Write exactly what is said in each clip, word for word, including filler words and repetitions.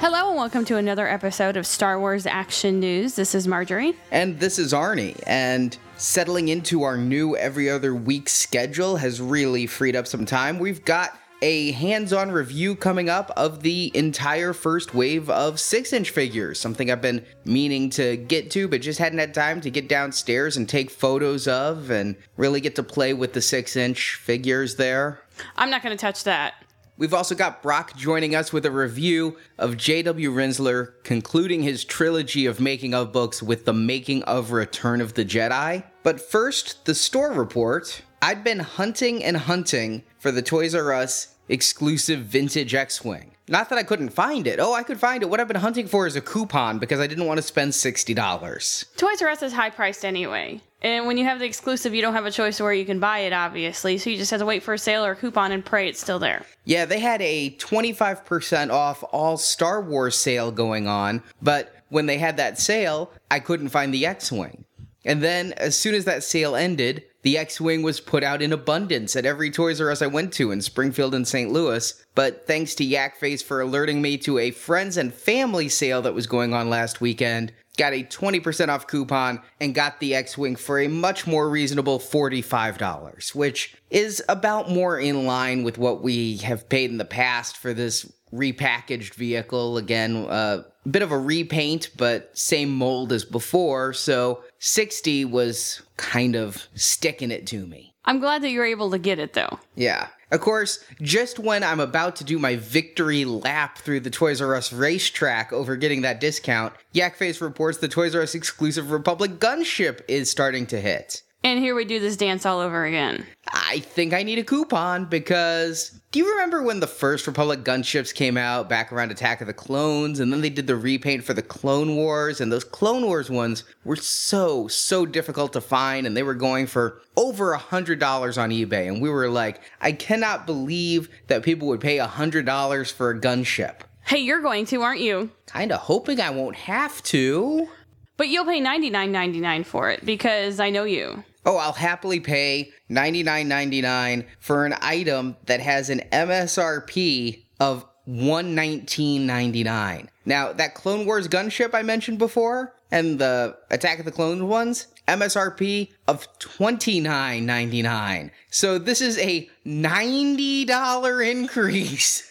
Hello and welcome to another episode of Star Wars Action News. This is Marjorie. And this is Arnie. And settling into our new every other week schedule has really freed up some time. We've got a hands-on review coming up of the entire first wave of six-inch figures, something I've been meaning to get to but just hadn't had time to get downstairs and take photos of and really get to play with the six-inch figures there. I'm not going to touch that. We've also got Brock joining us with a review of J W. Rinzler concluding his trilogy of making-of books with the making of Return of the Jedi. But first, the store report. I'd been hunting and hunting for the Toys R Us exclusive vintage X-Wing. Not that I couldn't find it. Oh, I could find it. What I've been hunting for is a coupon because I didn't want to spend sixty dollars. Toys R Us is high-priced anyway. And when you have the exclusive, you don't have a choice where you can buy it, obviously. So you just have to wait for a sale or a coupon and pray it's still there. Yeah, they had a twenty-five percent off all Star Wars sale going on. But when they had that sale, I couldn't find the X-Wing. And then as soon as that sale ended, the X-Wing was put out in abundance at every Toys R Us I went to in Springfield and Saint Louis, but thanks to Yakface for alerting me to a friends and family sale that was going on last weekend, got a twenty percent off coupon, and got the X-Wing for a much more reasonable forty-five dollars, which is about more in line with what we have paid in the past for this repackaged vehicle. Again, uh, a bit of a repaint, but same mold as before, so sixty was kind of sticking it to me. I'm glad that you were able to get it, though. Yeah. Of course, just when I'm about to do my victory lap through the Toys R Us racetrack over getting that discount, Yakface reports the Toys R Us exclusive Republic gunship is starting to hit. And here we do this dance all over again. I think I need a coupon because do you remember when the first Republic gunships came out back around Attack of the Clones, and then they did the repaint for the Clone Wars, and those Clone Wars ones were so, so difficult to find, and they were going for over a hundred dollars on eBay, and we were like, I cannot believe that people would pay a hundred dollars for a gunship. Hey, you're going to, aren't you? Kinda hoping I won't have to. But you'll pay ninety-nine ninety-nine for it because I know you. Oh, I'll happily pay ninety-nine ninety-nine for an item that has an M S R P of one nineteen ninety-nine. Now, that Clone Wars gunship I mentioned before and the Attack of the Clones ones, M S R P of twenty-nine ninety-nine. So this is a ninety dollars increase.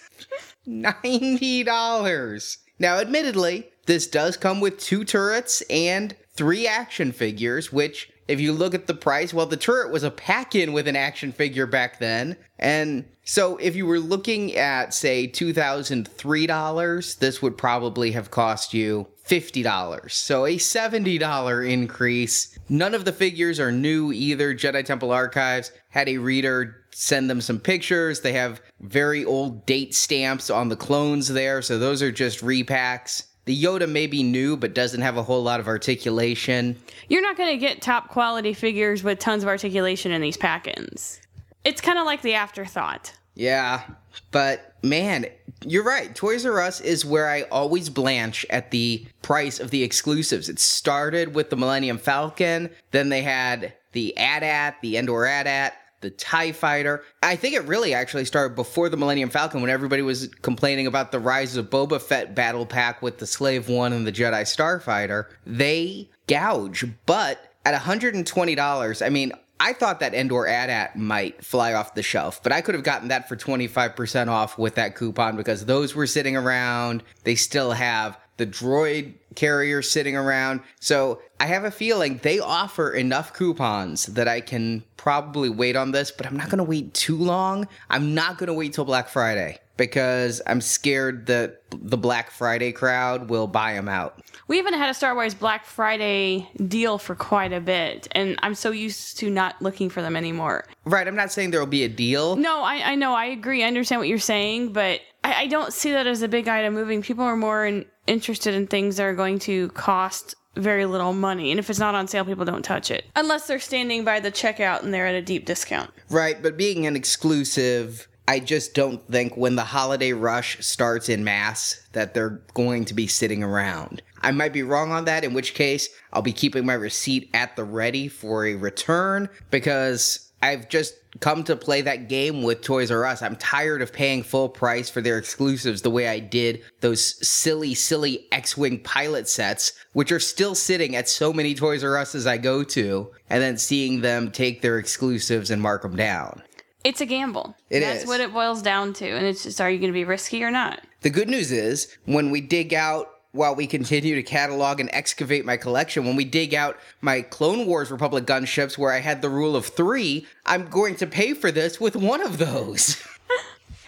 ninety dollars. Now, admittedly, this does come with two turrets and three action figures, which, if you look at the price, well, the turret was a pack-in with an action figure back then. And so if you were looking at, say, two thousand three dollars, this would probably have cost you fifty dollars. So a seventy dollars increase. None of the figures are new either. Jedi Temple Archives had a reader send them some pictures. They have very old date stamps on the clones there, so those are just repacks. The Yoda may be new, but doesn't have a whole lot of articulation. You're not going to get top-quality figures with tons of articulation in these pack-ins. It's kind of like the afterthought. Yeah, but man, you're right. Toys R Us is where I always blanch at the price of the exclusives. It started with the Millennium Falcon, then they had the A T A T, the Endor A T A T, the TIE Fighter. I think it really actually started before the Millennium Falcon when everybody was complaining about the Rise of Boba Fett battle pack with the Slave One and the Jedi Starfighter. They gouge, but at one hundred twenty dollars, I mean, I thought that Endor A T A T might fly off the shelf, but I could have gotten that for twenty-five percent off with that coupon because those were sitting around. They still have the droid carrier sitting around. So I have a feeling they offer enough coupons that I can probably wait on this, but I'm not going to wait too long. I'm not going to wait till Black Friday because I'm scared that the Black Friday crowd will buy them out. We haven't had a Star Wars Black Friday deal for quite a bit, and I'm so used to not looking for them anymore. Right, I'm not saying there will be a deal. No, I, I know, I agree, I understand what you're saying, but I, I don't see that as a big item moving. People are more in, interested in things that are going to cost very little money, and if it's not on sale, people don't touch it. Unless they're standing by the checkout and they're at a deep discount. Right, but being an exclusive, I just don't think when the holiday rush starts en masse that they're going to be sitting around. I might be wrong on that, in which case I'll be keeping my receipt at the ready for a return because I've just come to play that game with Toys R Us. I'm tired of paying full price for their exclusives the way I did those silly, silly X-Wing pilot sets, which are still sitting at so many Toys R Us's I go to, and then seeing them take their exclusives and mark them down. It's a gamble. It That's is. That's what it boils down to. And it's just, are you going to be risky or not? The good news is, when we dig out, while we continue to catalog and excavate my collection, when we dig out my Clone Wars Republic gunships where I had the rule of three, I'm going to pay for this with one of those.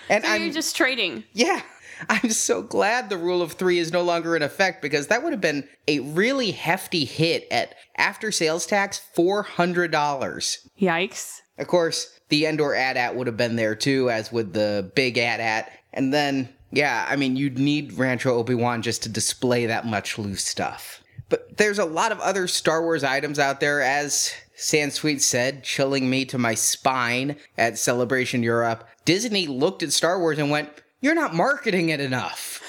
And so I'm, you're just trading. Yeah. I'm so glad the rule of three is no longer in effect because that would have been a really hefty hit at, after sales tax, four hundred dollars. Yikes. Of course, the Endor A T A T would have been there too, as would the big A T A T. And then, yeah, I mean, you'd need Rancho Obi-Wan just to display that much loose stuff. But there's a lot of other Star Wars items out there, as Sansweet said, chilling me to my spine at Celebration Europe. Disney looked at Star Wars and went, "You're not marketing it enough."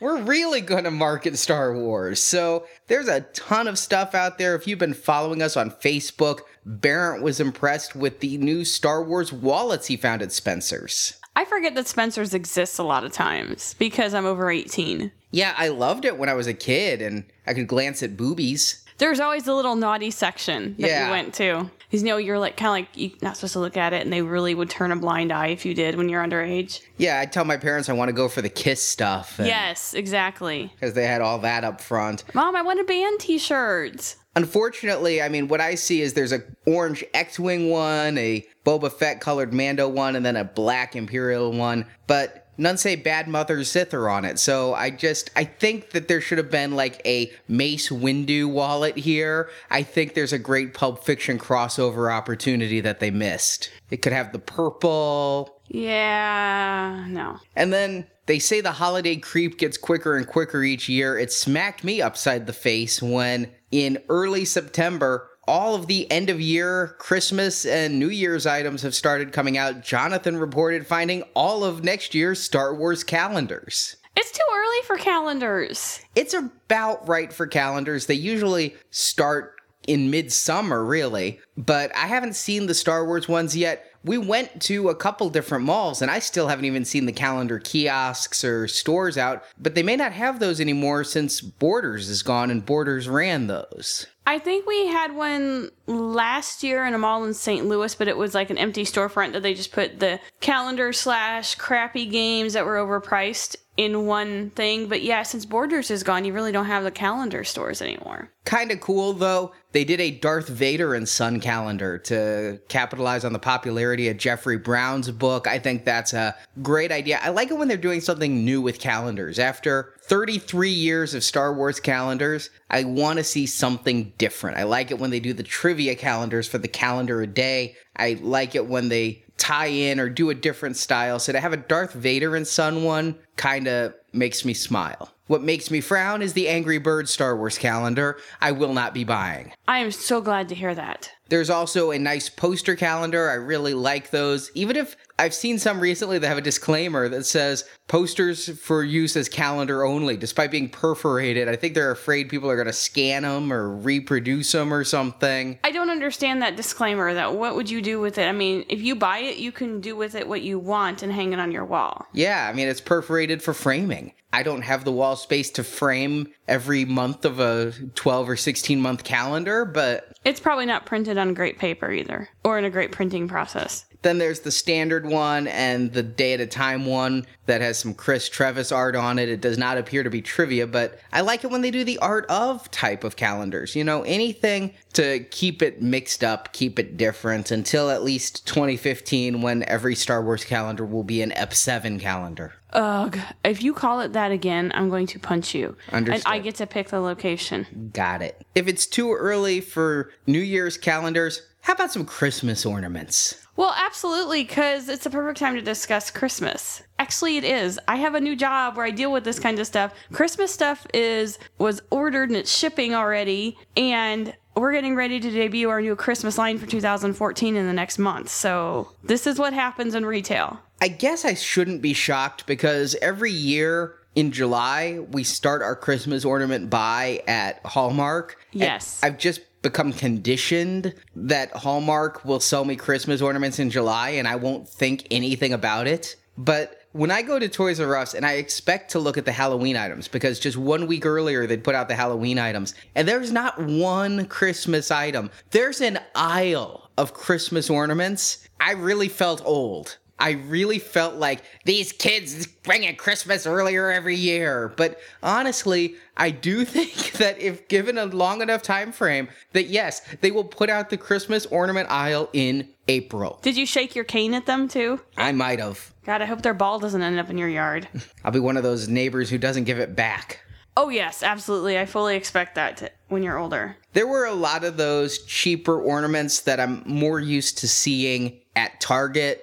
We're really going to market Star Wars. So there's a ton of stuff out there. If you've been following us on Facebook, Barrett was impressed with the new Star Wars wallets he found at Spencer's. I forget that Spencer's exists a lot of times because I'm over eighteen. Yeah, I loved it when I was a kid and I could glance at boobies. There's always the little naughty section that yeah. you went to. Because, you know, you're like kind of like, you're not supposed to look at it, and they really would turn a blind eye if you did when you're underage. Yeah, I'd tell my parents I want to go for the Kiss stuff. And, yes, exactly. Because they had all that up front. Mom, I want a band t-shirt. Unfortunately, I mean, what I see is there's a orange X-Wing one, a Boba Fett colored Mando one, and then a black Imperial one. But none say Bad Mother Zither on it, so I just, I think that there should have been like a Mace Windu wallet here. I think there's a great Pulp Fiction crossover opportunity that they missed. It could have the purple. Yeah, no. And then they say the holiday creep gets quicker and quicker each year. It smacked me upside the face when in early September, all of the end-of-year Christmas and New Year's items have started coming out. Jonathan reported finding all of next year's Star Wars calendars. It's too early for calendars. It's about right for calendars. They usually start in midsummer, really. But I haven't seen the Star Wars ones yet. We went to a couple different malls, and I still haven't even seen the calendar kiosks or stores out. But they may not have those anymore since Borders is gone and Borders ran those. I think we had one last year in a mall in Saint Louis, but it was like an empty storefront that they just put the calendar slash crappy games that were overpriced in one thing. But yeah, since Borders is gone, you really don't have the calendar stores anymore. Kind of cool, though. They did a Darth Vader and Son calendar to capitalize on the popularity of Jeffrey Brown's book. I think that's a great idea. I like it when they're doing something new with calendars. After thirty-three years of Star Wars calendars, I want to see something different. I like it when they do the trivia calendars for the calendar a day. I like it when they tie in or do a different style. So to have a Darth Vader and Son one kind of makes me smile. What makes me frown is the Angry Bird Star Wars calendar I will not be buying. I am so glad to hear that. There's also a nice poster calendar. I really like those. Even if I've seen some recently that have a disclaimer that says posters for use as calendar only, despite being perforated. I think they're afraid people are going to scan them or reproduce them or something. I don't understand that disclaimer, though. What would you do with it? I mean, if you buy it, you can do with it what you want and hang it on your wall. Yeah, I mean, it's perforated for framing. I don't have the wall space to frame every month of a twelve or sixteen month calendar, but... It's probably not printed on great paper either, or in a great printing process. Then there's the standard one and the day at a time one that has some Chris Trevis art on it. It does not appear to be trivia, but I like it when they do the art of type of calendars. You know, anything to keep it mixed up, keep it different until at least twenty fifteen when every Star Wars calendar will be an E P seven calendar. Ugh, if you call it that again, I'm going to punch you. Understood. And I get to pick the location. Got it. If it's too early for New Year's calendars, how about some Christmas ornaments? Well, absolutely, because it's the perfect time to discuss Christmas. Actually, it is. I have a new job where I deal with this kind of stuff. Christmas stuff is was ordered and it's shipping already, and we're getting ready to debut our new Christmas line for two thousand fourteen in the next month. So this is what happens in retail. I guess I shouldn't be shocked because every year in July, we start our Christmas ornament buy at Hallmark. Yes. I've just become conditioned that Hallmark will sell me Christmas ornaments in July and I won't think anything about it. But when I go to Toys R Us and I expect to look at the Halloween items, because just one week earlier they put out the Halloween items, and there's not one Christmas item. There's an aisle of Christmas ornaments. I really felt old. I really felt like these kids bring in Christmas earlier every year. But honestly, I do think that if given a long enough time frame, that yes, they will put out the Christmas ornament aisle in April. Did you shake your cane at them too? I might have. God, I hope their ball doesn't end up in your yard. I'll be one of those neighbors who doesn't give it back. Oh yes, absolutely. I fully expect that to, when you're older. There were a lot of those cheaper ornaments that I'm more used to seeing at Target.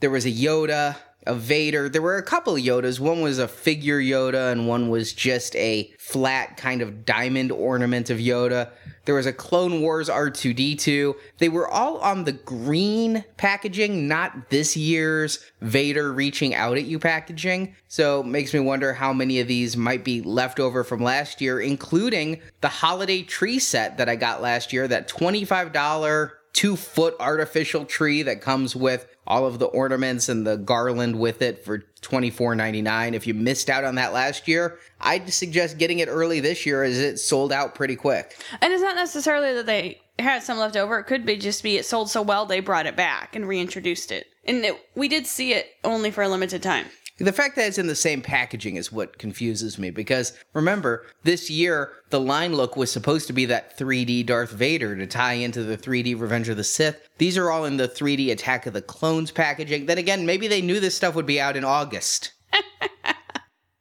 There was a Yoda, a Vader. There were a couple of Yodas. One was a figure Yoda, and one was just a flat kind of diamond ornament of Yoda. There was a Clone Wars R two D two. They were all on the green packaging, not this year's Vader reaching out at you packaging. So it makes me wonder how many of these might be left over from last year, including the holiday tree set that I got last year, that twenty-five dollars two-foot artificial tree that comes with all of the ornaments and the garland with it for twenty-four ninety-nine. If you missed out on that last year, I'd suggest getting it early this year as it sold out pretty quick. And it's not necessarily that they had some left over. It could be just be it sold so well they brought it back and reintroduced it. And it, we did see it only for a limited time. The fact that it's in the same packaging is what confuses me because, remember, this year the line look was supposed to be that three D Darth Vader to tie into the three D Revenge of the Sith. These are all in the three D Attack of the Clones packaging. Then again, maybe they knew this stuff would be out in August.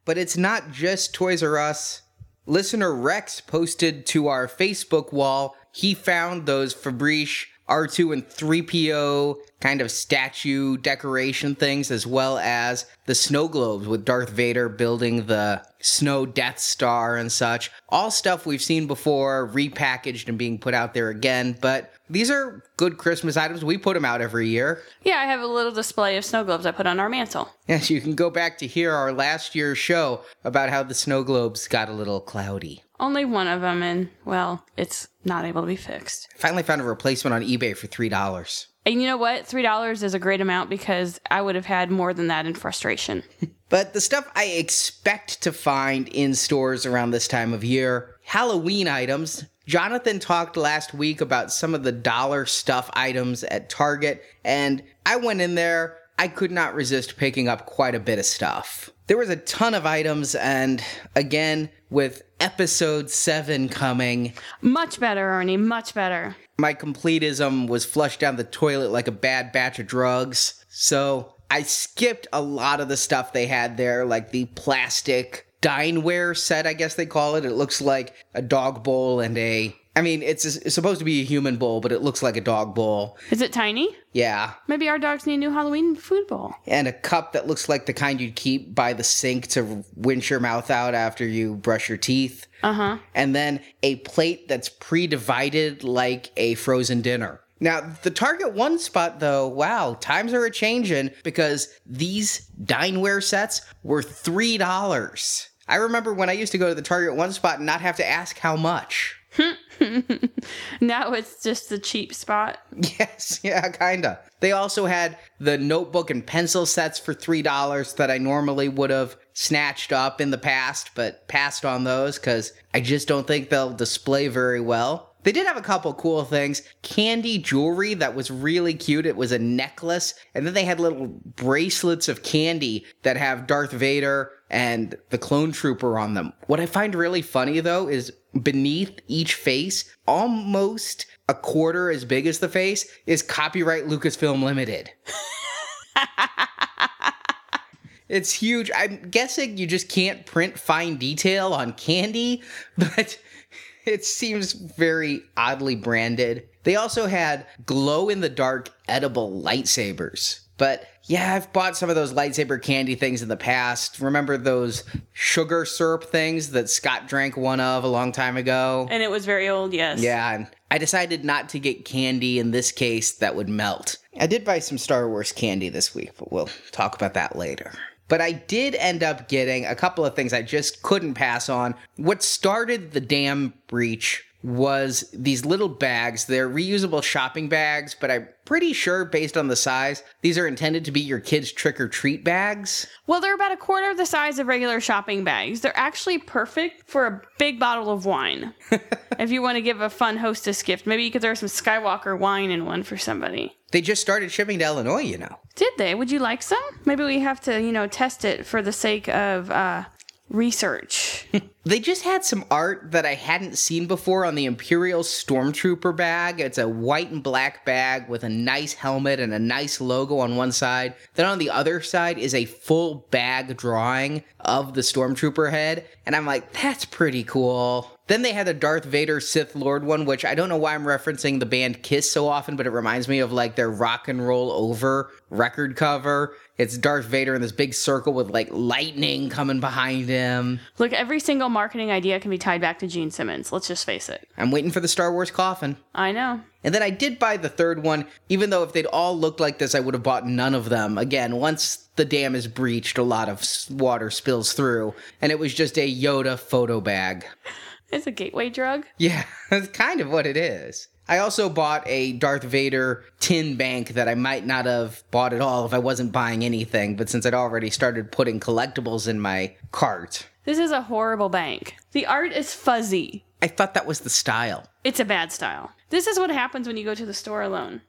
But it's not just Toys R Us. Listener Rex posted to our Facebook wall, he found those Fabrice R two and three P O kind of statue decoration things, as well as the snow globes with Darth Vader building the snow Death Star and such. All stuff we've seen before, repackaged and being put out there again, but these are good Christmas items. We put them out every year. Yeah, I have a little display of snow globes I put on our mantle. Yes, you can go back to hear our last year's show about how the snow globes got a little cloudy. Only one of them, and, well, it's not able to be fixed. I finally found a replacement on eBay for three dollars. And you know what? three dollars is a great amount because I would have had more than that in frustration. But the stuff I expect to find in stores around this time of year, Halloween items. Jonathan talked last week about some of the dollar stuff items at Target, and I went in there. I could not resist picking up quite a bit of stuff. There was a ton of items, and again, with Episode seven coming. Much better, Ernie, much better. My completism was flushed down the toilet like a bad batch of drugs. So I skipped a lot of the stuff they had there, like the plastic dineware set, I guess they call it. It looks like a dog bowl and a I mean, it's, it's supposed to be a human bowl, but it looks like a dog bowl. Is it tiny? Yeah. Maybe our dogs need a new Halloween food bowl. And a cup that looks like the kind you'd keep by the sink to rinse your mouth out after you brush your teeth. Uh-huh. And then a plate that's pre-divided like a frozen dinner. Now, the Target One spot, though, wow, times are a-changin' because these dineware sets were three dollars. I remember when I used to go to the Target One spot and not have to ask how much. Now it's just the cheap spot. Yes, yeah, kinda. They also had the notebook and pencil sets for three dollars that I normally would have snatched up in the past, but passed on those because I just don't think they'll display very well. They did have a couple cool things. Candy jewelry that was really cute. It was a necklace. And then they had little bracelets of candy that have Darth Vader and the clone trooper on them. What I find really funny, though, is beneath each face, almost a quarter as big as the face, is copyright Lucasfilm Limited. It's huge. I'm guessing you just can't print fine detail on candy, but... it seems very oddly branded. They also had glow-in-the-dark edible lightsabers. But, yeah, I've bought some of those lightsaber candy things in the past. Remember those sugar syrup things that Scott drank one of a long time ago? And it was very old, yes. Yeah, and I decided not to get candy in this case that would melt. I did buy some Star Wars candy this week, but we'll talk about that later. But I did end up getting a couple of things I just couldn't pass on. What started the damn breach was these little bags. They're reusable shopping bags, but I'm pretty sure, based on the size, these are intended to be your kids' trick-or-treat bags. Well, they're about a quarter of the size of regular shopping bags. They're actually perfect for a big bottle of wine. If you want to give a fun hostess gift, maybe you could throw some Skywalker wine in one for somebody. They just started shipping to Illinois, you know. Did they? Would you like some? Maybe we have to, you know, test it for the sake of uh, research. They just had some art that I hadn't seen before on the Imperial Stormtrooper bag. It's a white and black bag with a nice helmet and a nice logo on one side. Then on the other side is a full bag drawing of the Stormtrooper head. And I'm like, that's pretty cool. Then they had a Darth Vader Sith Lord one, which I don't know why I'm referencing the band Kiss so often, but it reminds me of like their Rock and Roll Over record cover. It's Darth Vader in this big circle with like lightning coming behind him. Look, every single marketing idea can be tied back to Gene Simmons. Let's just face it. I'm waiting for the Star Wars coffin. I know. And then I did buy the third one, even though if they'd all looked like this, I would have bought none of them. Again, once the dam is breached, a lot of water spills through, and it was just a Yoda photo bag. It's a gateway drug? Yeah, that's kind of what it is. I also bought a Darth Vader tin bank that I might not have bought at all if I wasn't buying anything, but since I'd already started putting collectibles in my cart. This is a horrible bank. The art is fuzzy. I thought that was the style. It's a bad style. This is what happens when you go to the store alone.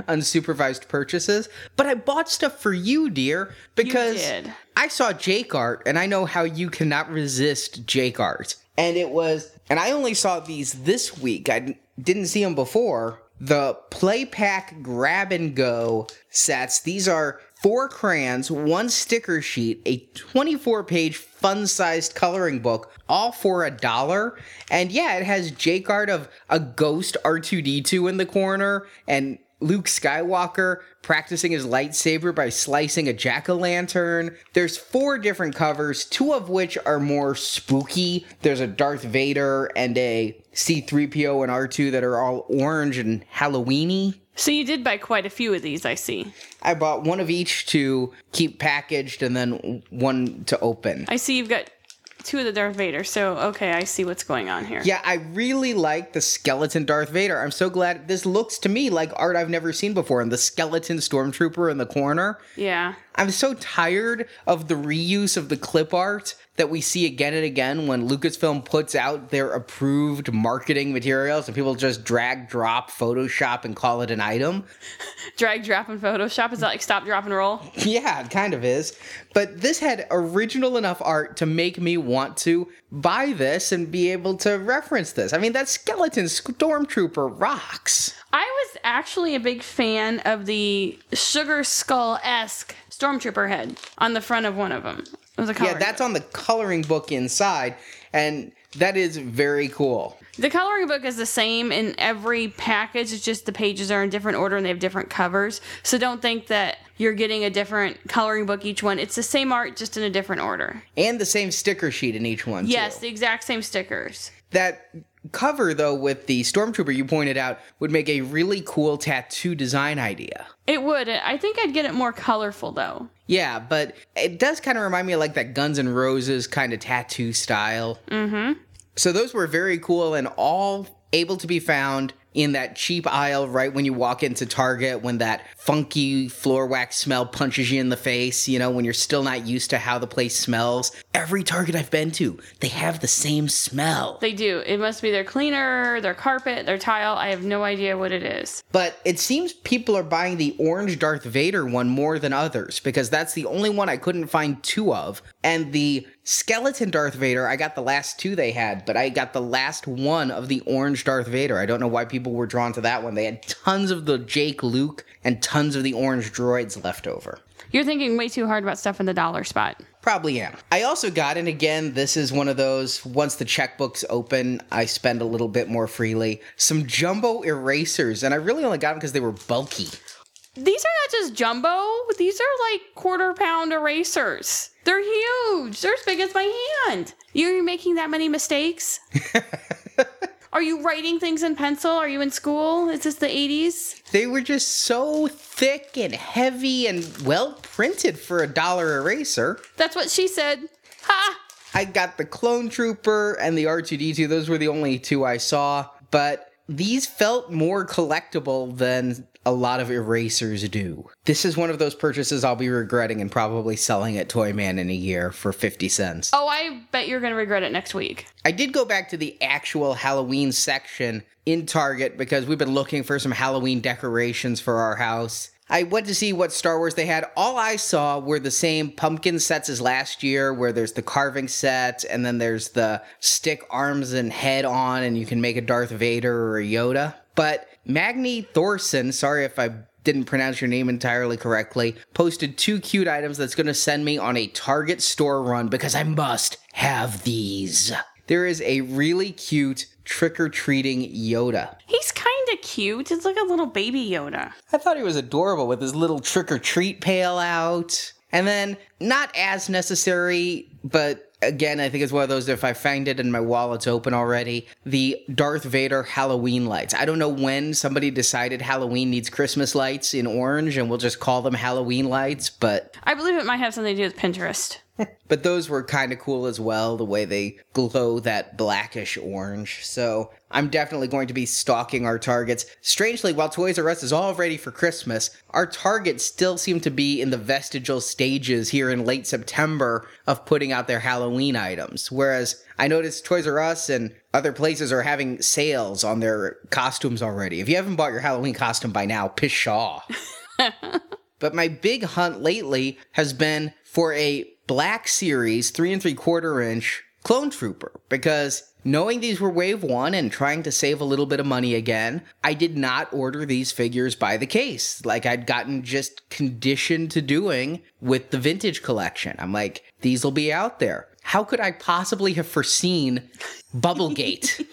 Unsupervised purchases. But I bought stuff for you, dear, because you did. I saw Jake art, and I know how you cannot resist Jake art. And it was, and I only saw these this week. I didn't see them before. The Play Pack Grab and Go sets. These are four crayons, one sticker sheet, a twenty-four page fun-sized coloring book, all for a dollar. And yeah, it has Jake art of a ghost R two D two in the corner and Luke Skywalker practicing his lightsaber by slicing a jack-o'-lantern. There's four different covers, two of which are more spooky. There's a Darth Vader and a C three P O and R two that are all orange and Halloween-y. So you did buy quite a few of these, I see. I bought one of each to keep packaged and then one to open. I see you've got two of the Darth Vader, so okay, I see what's going on here. Yeah, I really like the skeleton Darth Vader. I'm so glad. This looks to me like art I've never seen before, and the skeleton Stormtrooper in the corner. Yeah. I'm so tired of the reuse of the clip art that we see again and again when Lucasfilm puts out their approved marketing materials and people just drag, drop, Photoshop, and call it an item. Drag, drop, and Photoshop? Is that like stop, drop, and roll? Yeah, it kind of is. But this had original enough art to make me want to buy this and be able to reference this. I mean, that skeleton Stormtrooper rocks. I was actually a big fan of the Sugar Skull-esque Stormtrooper head on the front of one of them. It was a coloring book. Yeah, that's on the coloring book inside, and that is very cool. The coloring book is the same in every package. It's just the pages are in different order and they have different covers. So don't think that you're getting a different coloring book each one. It's the same art, just in a different order. And the same sticker sheet in each one, yes, too. The exact same stickers. That cover, though, with the Stormtrooper you pointed out, would make a really cool tattoo design idea. It would. I think I'd get it more colorful, though. Yeah, but it does kind of remind me of, like, that Guns N' Roses kind of tattoo style. Mm-hmm. So those were very cool and all able to be found in that cheap aisle right when you walk into Target, when that funky floor wax smell punches you in the face, you know, when you're still not used to how the place smells. Every Target I've been to, they have the same smell. They do. It must be their cleaner, their carpet, their tile. I have no idea what it is. But it seems people are buying the orange Darth Vader one more than others, because that's the only one I couldn't find two of. And the skeleton Darth Vader, I got the last two they had, but I got the last one of the orange Darth Vader. I don't know why people were drawn to that one. They had tons of the Jake Luke and tons of the orange droids left over. You're thinking way too hard about stuff in the dollar spot. Probably am. I also got, and again, this is one of those, once the checkbook's open, I spend a little bit more freely, some jumbo erasers, and I really only got them because they were bulky. These are not just jumbo. These are like quarter pound erasers. They're huge. They're as big as my hand. You're making that many mistakes? Are you writing things in pencil? Are you in school? Is this the eighties? They were just so thick and heavy and well printed for a dollar eraser. That's what she said. Ha! I got the Clone Trooper and the R two D two. Those were the only two I saw. But these felt more collectible than a lot of erasers do. This is one of those purchases I'll be regretting and probably selling at Toy Man in a year for fifty cents. Oh, I bet you're going to regret it next week. I did go back to the actual Halloween section in Target because we've been looking for some Halloween decorations for our house. I went to see what Star Wars they had. All I saw were the same pumpkin sets as last year, where there's the carving set, and then there's the stick arms and head on, and you can make a Darth Vader or a Yoda. But Magni Thorson, sorry if I didn't pronounce your name entirely correctly, posted two cute items that's going to send me on a Target store run because I must have these. There is a really cute trick-or-treating Yoda. He's kind of cute. It's like a little baby Yoda. I thought he was adorable with his little trick-or-treat pail out. And then, not as necessary, but again, I think it's one of those, if I find it and my wallet's open already, the Darth Vader Halloween lights. I don't know when somebody decided Halloween needs Christmas lights in orange, and we'll just call them Halloween lights, but I believe it might have something to do with Pinterest. But those were kind of cool as well, the way they glow that blackish orange. So I'm definitely going to be stalking our Targets. Strangely, while Toys R Us is all ready for Christmas, our Targets still seem to be in the vestigial stages here in late September of putting out their Halloween items. Whereas I noticed Toys R Us and other places are having sales on their costumes already. If you haven't bought your Halloween costume by now, pshaw. But my big hunt lately has been for a Black Series three and three quarter inch Clone Trooper, because knowing these were wave one and trying to save a little bit of money again, I did not order these figures by the case like I'd gotten just conditioned to doing with the vintage collection. I'm like, these will be out there. How could I possibly have foreseen Bubblegate?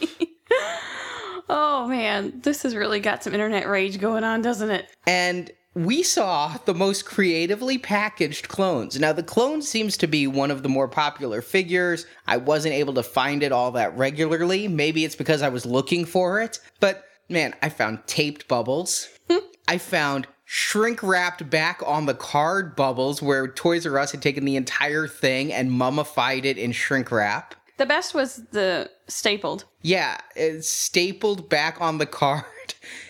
Oh man, this has really got some internet rage going on, doesn't it? And we saw the most creatively packaged clones. Now, the clone seems to be one of the more popular figures. I wasn't able to find it all that regularly. Maybe it's because I was looking for it. But, man, I found taped bubbles. I found shrink-wrapped back on the card bubbles where Toys R Us had taken the entire thing and mummified it in shrink-wrap. The best was the stapled. Yeah, it's stapled back on the card.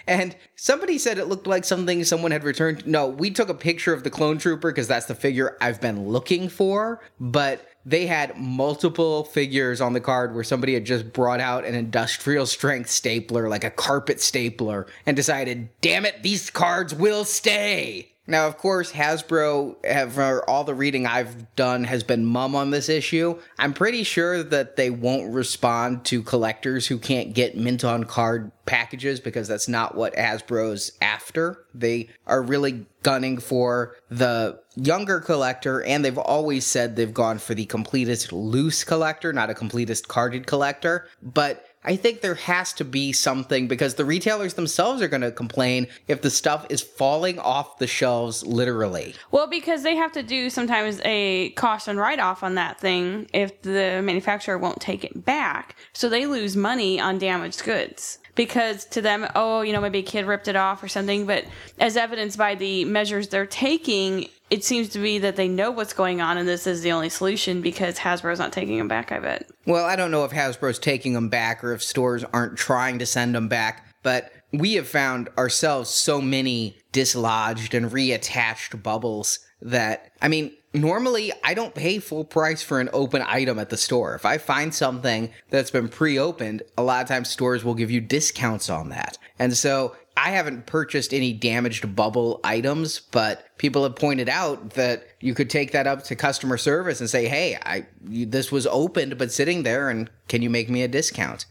And somebody said it looked like something someone had returned. No, we took a picture of the Clone Trooper because that's the figure I've been looking for. But they had multiple figures on the card where somebody had just brought out an industrial strength stapler, like a carpet stapler, and decided, damn it, these cards will stay. Now, of course, Hasbro, for all the reading I've done, has been mum on this issue. I'm pretty sure that they won't respond to collectors who can't get mint-on-card packages because that's not what Hasbro's after. They are really gunning for the younger collector, and they've always said they've gone for the completest loose collector, not a completest carded collector, but I think there has to be something because the retailers themselves are going to complain if the stuff is falling off the shelves literally. Well, because they have to do sometimes a cost and write-off on that thing if the manufacturer won't take it back. So they lose money on damaged goods. Because to them, oh, you know, maybe a kid ripped it off or something. But as evidenced by the measures they're taking, it seems to be that they know what's going on and this is the only solution because Hasbro's not taking them back, I bet. Well, I don't know if Hasbro's taking them back or if stores aren't trying to send them back. But we have found ourselves so many dislodged and reattached bubbles that, I mean, normally I don't pay full price for an open item at the store. If I find something that's been pre-opened, a lot of times stores will give you discounts on that. And so I haven't purchased any damaged bubble items, but people have pointed out that you could take that up to customer service and say, hey, I you, this was opened but sitting there, and can you make me a discount?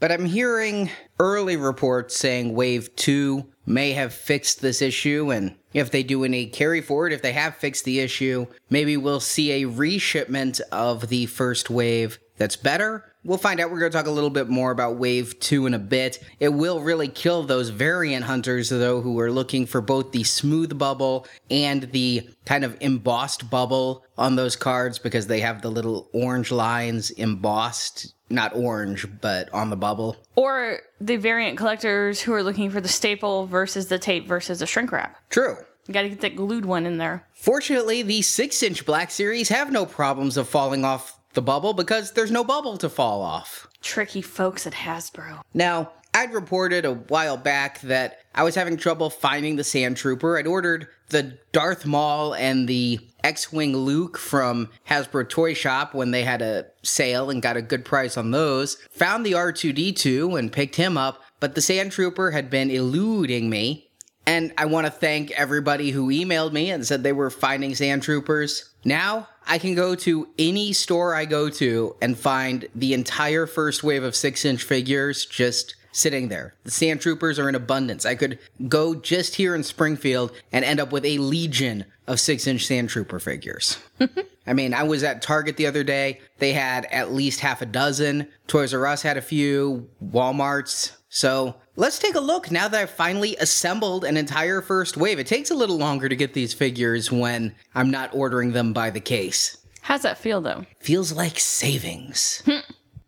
But I'm hearing early reports saying Wave two may have fixed this issue, and if they do any carry forward, if they have fixed the issue, maybe we'll see a reshipment of the first wave that's better. We'll find out. We're going to talk a little bit more about Wave two in a bit. It will really kill those variant hunters, though, who are looking for both the smooth bubble and the kind of embossed bubble on those cards because they have the little orange lines embossed. Not orange, but on the bubble. Or the variant collectors who are looking for the staple versus the tape versus the shrink wrap. True. You gotta get that glued one in there. Fortunately, the six-inch Black Series have no problems of falling off the bubble because there's no bubble to fall off. Tricky folks at Hasbro. Now, I'd reported a while back that I was having trouble finding the Sand Trooper. I'd ordered the Darth Maul and the X-Wing Luke from Hasbro Toy Shop when they had a sale and got a good price on those. Found the R two D two and picked him up, but the Sand Trooper had been eluding me. And I want to thank everybody who emailed me and said they were finding Sand Troopers. Now, I can go to any store I go to and find the entire first wave of six-inch figures just sitting there. The Sand Troopers are in abundance. I could go just here in Springfield and end up with a legion of six-inch Sand Trooper figures. I mean, I was at Target the other day. They had at least half a dozen. Toys R Us had a few. Walmart's. So let's take a look now that I've finally assembled an entire first wave. It takes a little longer to get these figures when I'm not ordering them by the case. How's that feel, though? Feels like savings.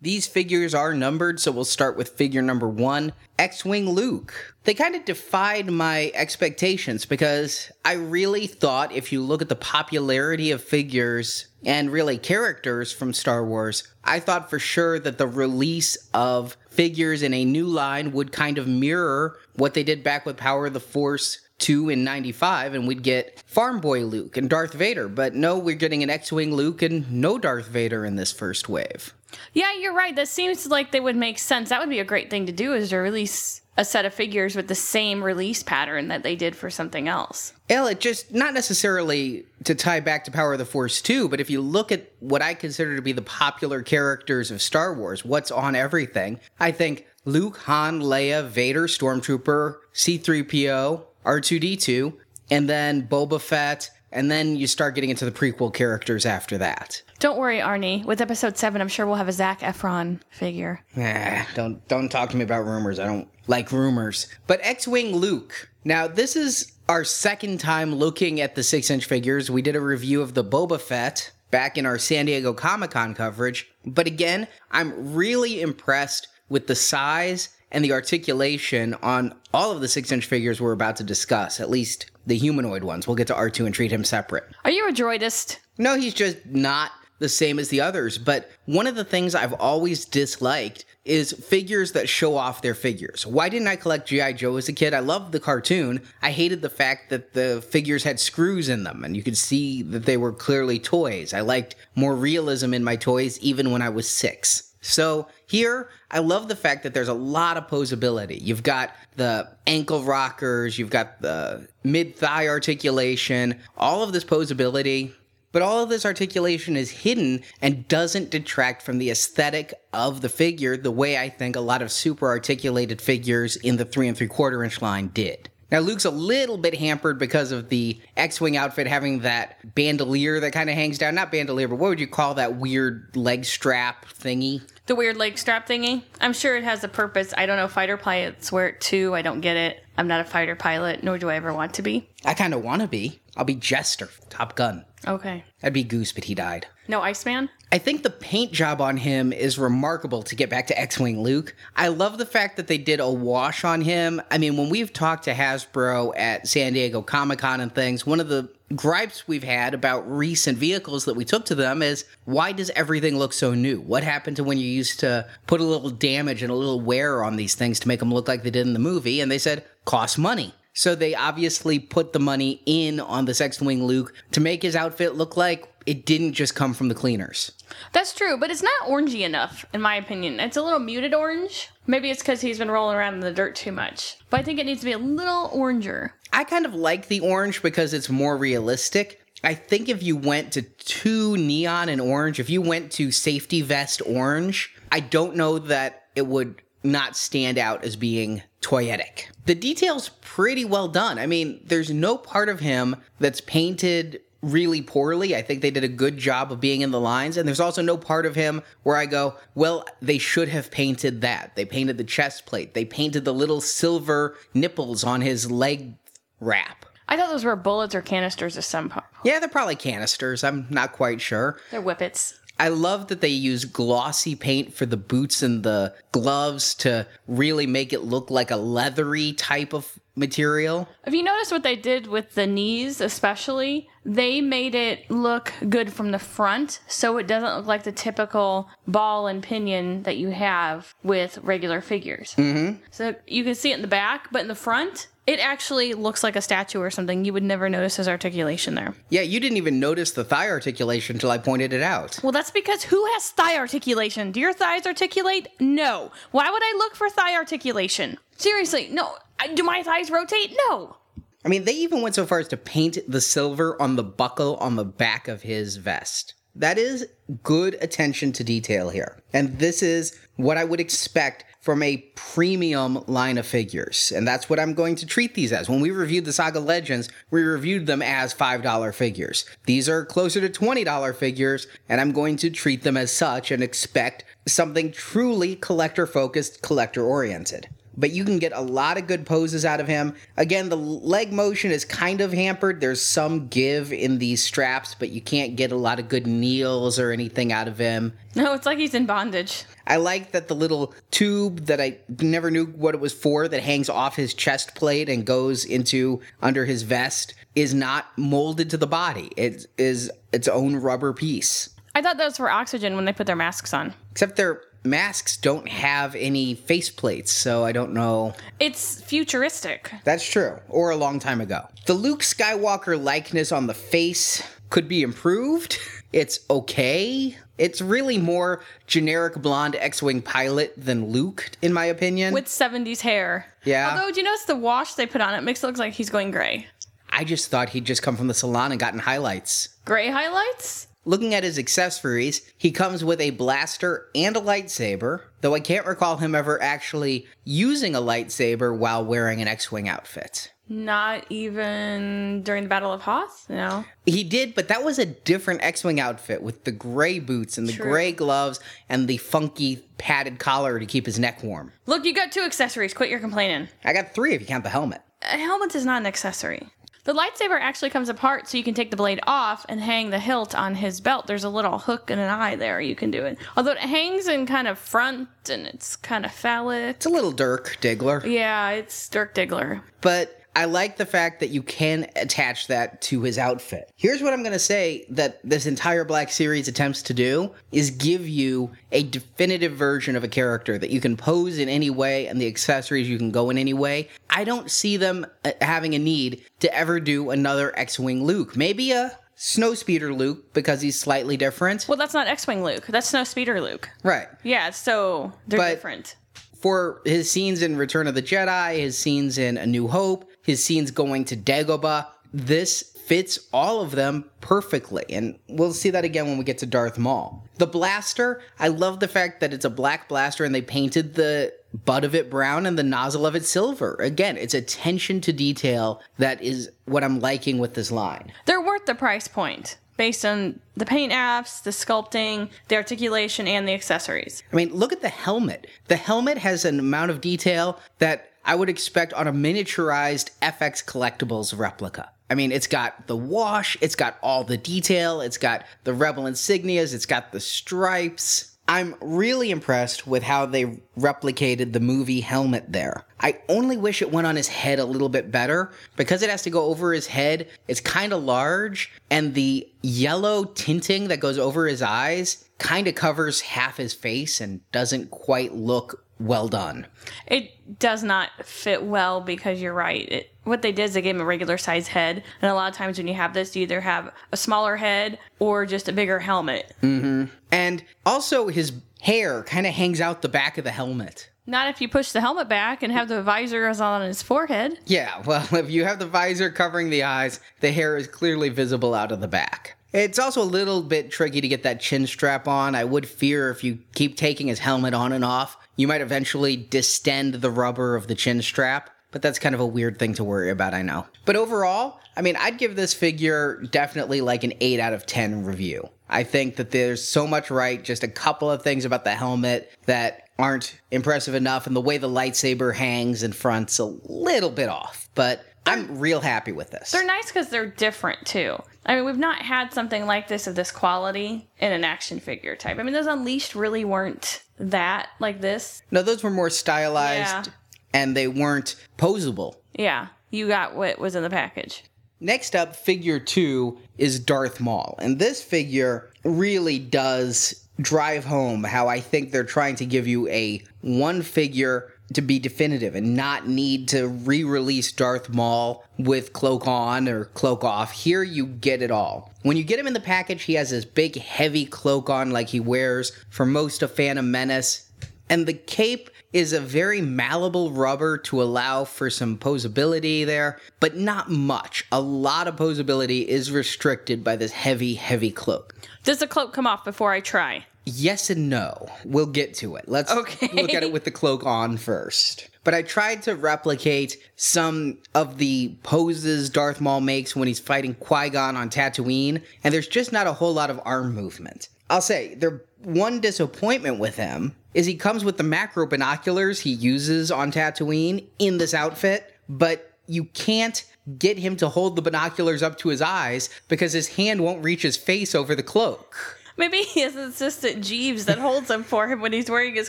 These figures are numbered, so we'll start with figure number one, X-Wing Luke. They kind of defied my expectations because I really thought if you look at the popularity of figures and really characters from Star Wars, I thought for sure that the release of figures in a new line would kind of mirror what they did back with Power of the Force two in ninety-five, and we'd get Farm Boy Luke and Darth Vader. But no, we're getting an X-Wing Luke and no Darth Vader in this first wave. Yeah, you're right. That seems like they would make sense. That would be a great thing to do, is to release a set of figures with the same release pattern that they did for something else. Well, it just, not necessarily to tie back to Power of the Force two, but if you look at what I consider to be the popular characters of Star Wars, what's on everything, I think Luke, Han, Leia, Vader, Stormtrooper, C three P O, R two D two, and then Boba Fett, and then you start getting into the prequel characters after that. Don't worry, Arnie. With episode seven, I'm sure we'll have a Zac Efron figure. Ah, don't don't talk to me about rumors. I don't like rumors. But X-Wing Luke. Now, this is our second time looking at the six-inch figures. We did a review of the Boba Fett back in our San Diego Comic-Con coverage. But again, I'm really impressed with the size and the articulation on all of the six-inch figures we're about to discuss, at least the humanoid ones. We'll get to R two and treat him separate. Are you a droidist? No, he's just not the same as the others. But one of the things I've always disliked is figures that show off their figures. Why didn't I collect G I. Joe as a kid? I loved the cartoon. I hated the fact that the figures had screws in them, and you could see that they were clearly toys. I liked more realism in my toys, even when I was six. So here, I love the fact that there's a lot of posability. You've got the ankle rockers, you've got the mid-thigh articulation, all of this posability, but all of this articulation is hidden and doesn't detract from the aesthetic of the figure the way I think a lot of super-articulated figures in the three and three-quarter inch line did. Now, Luke's a little bit hampered because of the X-Wing outfit having that bandolier that kind of hangs down. Not bandolier, but what would you call that weird leg strap thingy? The weird leg strap thingy? I'm sure it has a purpose. I don't know. Fighter pilots wear it too. I don't get it. I'm not a fighter pilot, nor do I ever want to be. I kind of want to be. I'll be Jester, Top Gun. Okay. I'd be Goose, but he died. No Iceman? I think the paint job on him is remarkable, to get back to X-Wing Luke. I love the fact that they did a wash on him. I mean, when we've talked to Hasbro at San Diego Comic-Con and things, one of the gripes we've had about recent vehicles that we took to them is, why does everything look so new? What happened to when you used to put a little damage and a little wear on these things to make them look like they did in the movie? And they said, cost money. So they obviously put the money in on this X-Wing Luke to make his outfit look like it didn't just come from the cleaners. That's true, but it's not orangey enough, in my opinion. It's a little muted orange. Maybe it's because he's been rolling around in the dirt too much. But I think it needs to be a little oranger. I kind of like the orange because it's more realistic. I think if you went to too neon and orange, if you went to safety vest orange, I don't know that it would not stand out as being toyetic. The detail's pretty well done. I mean, there's no part of him that's painted really poorly. I think they did a good job of being in the lines. And there's also no part of him where I go, well, they should have painted that. They painted the chest plate. They painted the little silver nipples on his leg wrap. I thought those were bullets or canisters of some part. Yeah, they're probably canisters. I'm not quite sure. They're whippets. I love that they use glossy paint for the boots and the gloves to really make it look like a leathery type of material. If you notice what they did with the knees especially, they made it look good from the front, so it doesn't look like the typical ball and pinion that you have with regular figures. Mm-hmm. So you can see it in the back, but in the front, it actually looks like a statue or something. You would never notice his articulation there. Yeah, you didn't even notice the thigh articulation until I pointed it out. Well, that's because who has thigh articulation? Do your thighs articulate? No. Why would I look for thigh articulation? Seriously, no. Do my thighs rotate? No. I mean, they even went so far as to paint the silver on the buckle on the back of his vest. That is good attention to detail here. And this is what I would expect from a premium line of figures. And that's what I'm going to treat these as. When we reviewed the Saga Legends, we reviewed them as five dollar figures. These are closer to twenty dollar figures, and I'm going to treat them as such and expect something truly collector-focused, collector-oriented. But you can get a lot of good poses out of him. Again, the leg motion is kind of hampered. There's some give in these straps, but you can't get a lot of good kneels or anything out of him. No, it's like he's in bondage. I like that the little tube that I never knew what it was for that hangs off his chest plate and goes into under his vest is not molded to the body. It is its own rubber piece. I thought those were oxygen when they put their masks on. Except they're... masks don't have any face plates, so I don't know. It's futuristic. That's true, or a long time ago. The Luke Skywalker likeness on the face could be improved. It's okay. It's really more generic blonde X-Wing pilot than Luke, in my opinion. With seventies hair. Yeah. Although, do you notice the wash they put on it makes it look like he's going gray? I just thought he'd just come from the salon and gotten highlights. Gray highlights? Looking at his accessories, he comes with a blaster and a lightsaber, though I can't recall him ever actually using a lightsaber while wearing an X-Wing outfit. Not even during the Battle of Hoth? No. He did, but that was a different X-Wing outfit with the gray boots and the True. gray gloves and the funky padded collar to keep his neck warm. Look, you got two accessories. Quit your complaining. I got three if you count the helmet. A helmet is not an accessory. The lightsaber actually comes apart so you can take the blade off and hang the hilt on his belt. There's a little hook and an eye there. You can do it. Although it hangs in kind of front and it's kind of phallic. It's a little Dirk Diggler. Yeah, it's Dirk Diggler. But I like the fact that you can attach that to his outfit. Here's what I'm going to say that this entire Black Series attempts to do is give you a definitive version of a character that you can pose in any way and the accessories you can go in any way. I don't see them having a need to ever do another X-Wing Luke. Maybe a Snowspeeder Luke because he's slightly different. Well, that's not X-Wing Luke. That's Snowspeeder Luke. Right. Yeah, so they're but different. For his scenes in Return of the Jedi, his scenes in A New Hope, his scenes going to Dagobah, this fits all of them perfectly. And we'll see that again when we get to Darth Maul. The blaster, I love the fact that it's a black blaster and they painted the butt of it brown and the nozzle of it silver. Again, it's attention to detail that is what I'm liking with this line. They're worth the price point based on the paint apps, the sculpting, the articulation, and the accessories. I mean, look at the helmet. The helmet has an amount of detail that I would expect on a miniaturized F X Collectibles replica. I mean, it's got the wash, it's got all the detail, it's got the Rebel insignias, it's got the stripes. I'm really impressed with how they replicated the movie helmet there. I only wish it went on his head a little bit better. Because it has to go over his head, it's kind of large, and the yellow tinting that goes over his eyes kind of covers half his face and doesn't quite look well done. It does not fit well because you're right. It, what they did is they gave him a regular size head. And a lot of times when you have this, you either have a smaller head or just a bigger helmet. Mm-hmm. And also his hair kind of hangs out the back of the helmet. Not if you push the helmet back and have the visor on his forehead. Yeah, well, if you have the visor covering the eyes, the hair is clearly visible out of the back. It's also a little bit tricky to get that chin strap on. I would fear if you keep taking his helmet on and off, you might eventually distend the rubber of the chin strap, but that's kind of a weird thing to worry about, I know. But overall, I mean, I'd give this figure definitely like an eight out of ten review. I think that there's so much right, just a couple of things about the helmet that aren't impressive enough, and the way the lightsaber hangs in front's a little bit off, but I'm real happy with this. They're nice because they're different, too. I mean, we've not had something like this of this quality in an action figure type. I mean, those Unleashed really weren't that like this. No, those were more stylized, yeah. And they weren't posable. Yeah, you got what was in the package. Next up, figure two is Darth Maul. And this figure really does drive home how I think they're trying to give you a one figure to be definitive and not need to re-release Darth Maul with cloak on or cloak off. Here you get it all. When you get him in the package, he has this big heavy cloak on like he wears for most of Phantom Menace. And the cape is a very malleable rubber to allow for some posability there, but not much. A lot of posability is restricted by this heavy, heavy cloak. Does the cloak come off before I try? Yes and no. We'll get to it. Let's okay. look at it with the cloak on first. But I tried to replicate some of the poses Darth Maul makes when he's fighting Qui-Gon on Tatooine, and there's just not a whole lot of arm movement. I'll say, their one disappointment with him is he comes with the macro binoculars he uses on Tatooine in this outfit, but you can't get him to hold the binoculars up to his eyes because his hand won't reach his face over the cloak. Maybe he has an assistant, Jeeves, that holds them for him when he's wearing his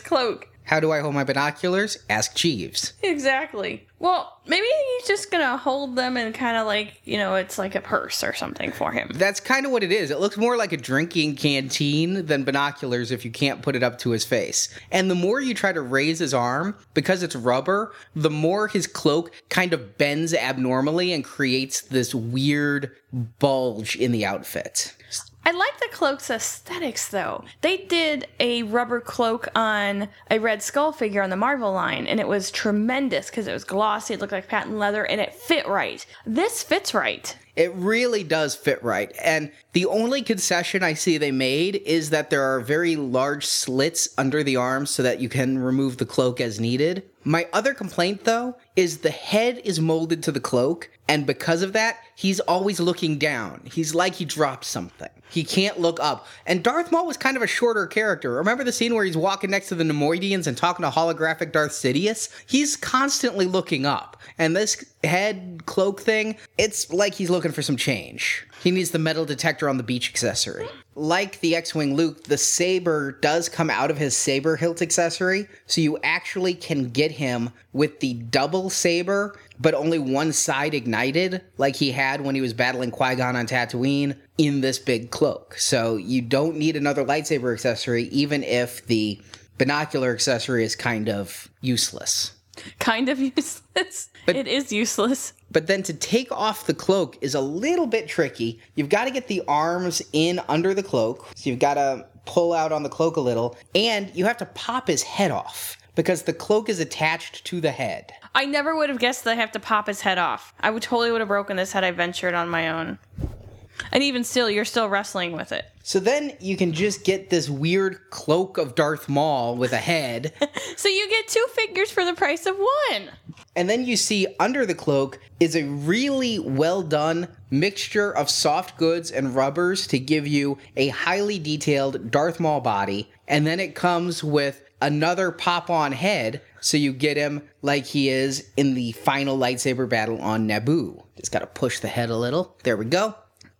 cloak. How do I hold my binoculars? Ask Jeeves. Exactly. Well, maybe he's just going to hold them and kind of like, you know, it's like a purse or something for him. That's kind of what it is. It looks more like a drinking canteen than binoculars if you can't put it up to his face. And the more you try to raise his arm, because it's rubber, the more his cloak kind of bends abnormally and creates this weird bulge in the outfit. I like the cloak's aesthetics, though. They did a rubber cloak on a Red Skull figure on the Marvel line, and it was tremendous because it was glossy, it looked like patent leather, and it fit right. This fits right. It really does fit right. And the only concession I see they made is that there are very large slits under the arms so that you can remove the cloak as needed. My other complaint, though, is the head is molded to the cloak, and because of that, he's always looking down. He's like he dropped something. He can't look up. And Darth Maul was kind of a shorter character. Remember the scene where he's walking next to the Nemoidians and talking to holographic Darth Sidious? He's constantly looking up. And this head cloak thing, it's like he's looking for some change. He needs the metal detector on the beach accessory. Like the X-Wing Luke, the saber does come out of his saber hilt accessory, so you actually can get him with the double saber, but only one side ignited, like he had when he was battling Qui-Gon on Tatooine, in this big cloak. So you don't need another lightsaber accessory, even if the binocular accessory is kind of useless. kind of useless. But, it is useless. But then to take off the cloak is a little bit tricky. You've got to get the arms in under the cloak. So you've got to pull out on the cloak a little. And you have to pop his head off because the cloak is attached to the head. I never would have guessed that I have to pop his head off. I would totally would have broken this had I ventured on my own. And even still, you're still wrestling with it. So then you can just get this weird cloak of Darth Maul with a head. So you get two figures for the price of one. And then you see under the cloak is a really well done mixture of soft goods and rubbers to give you a highly detailed Darth Maul body. And then it comes with another pop-on head, so you get him like he is in the final lightsaber battle on Naboo. Just got to push the head a little. There we go.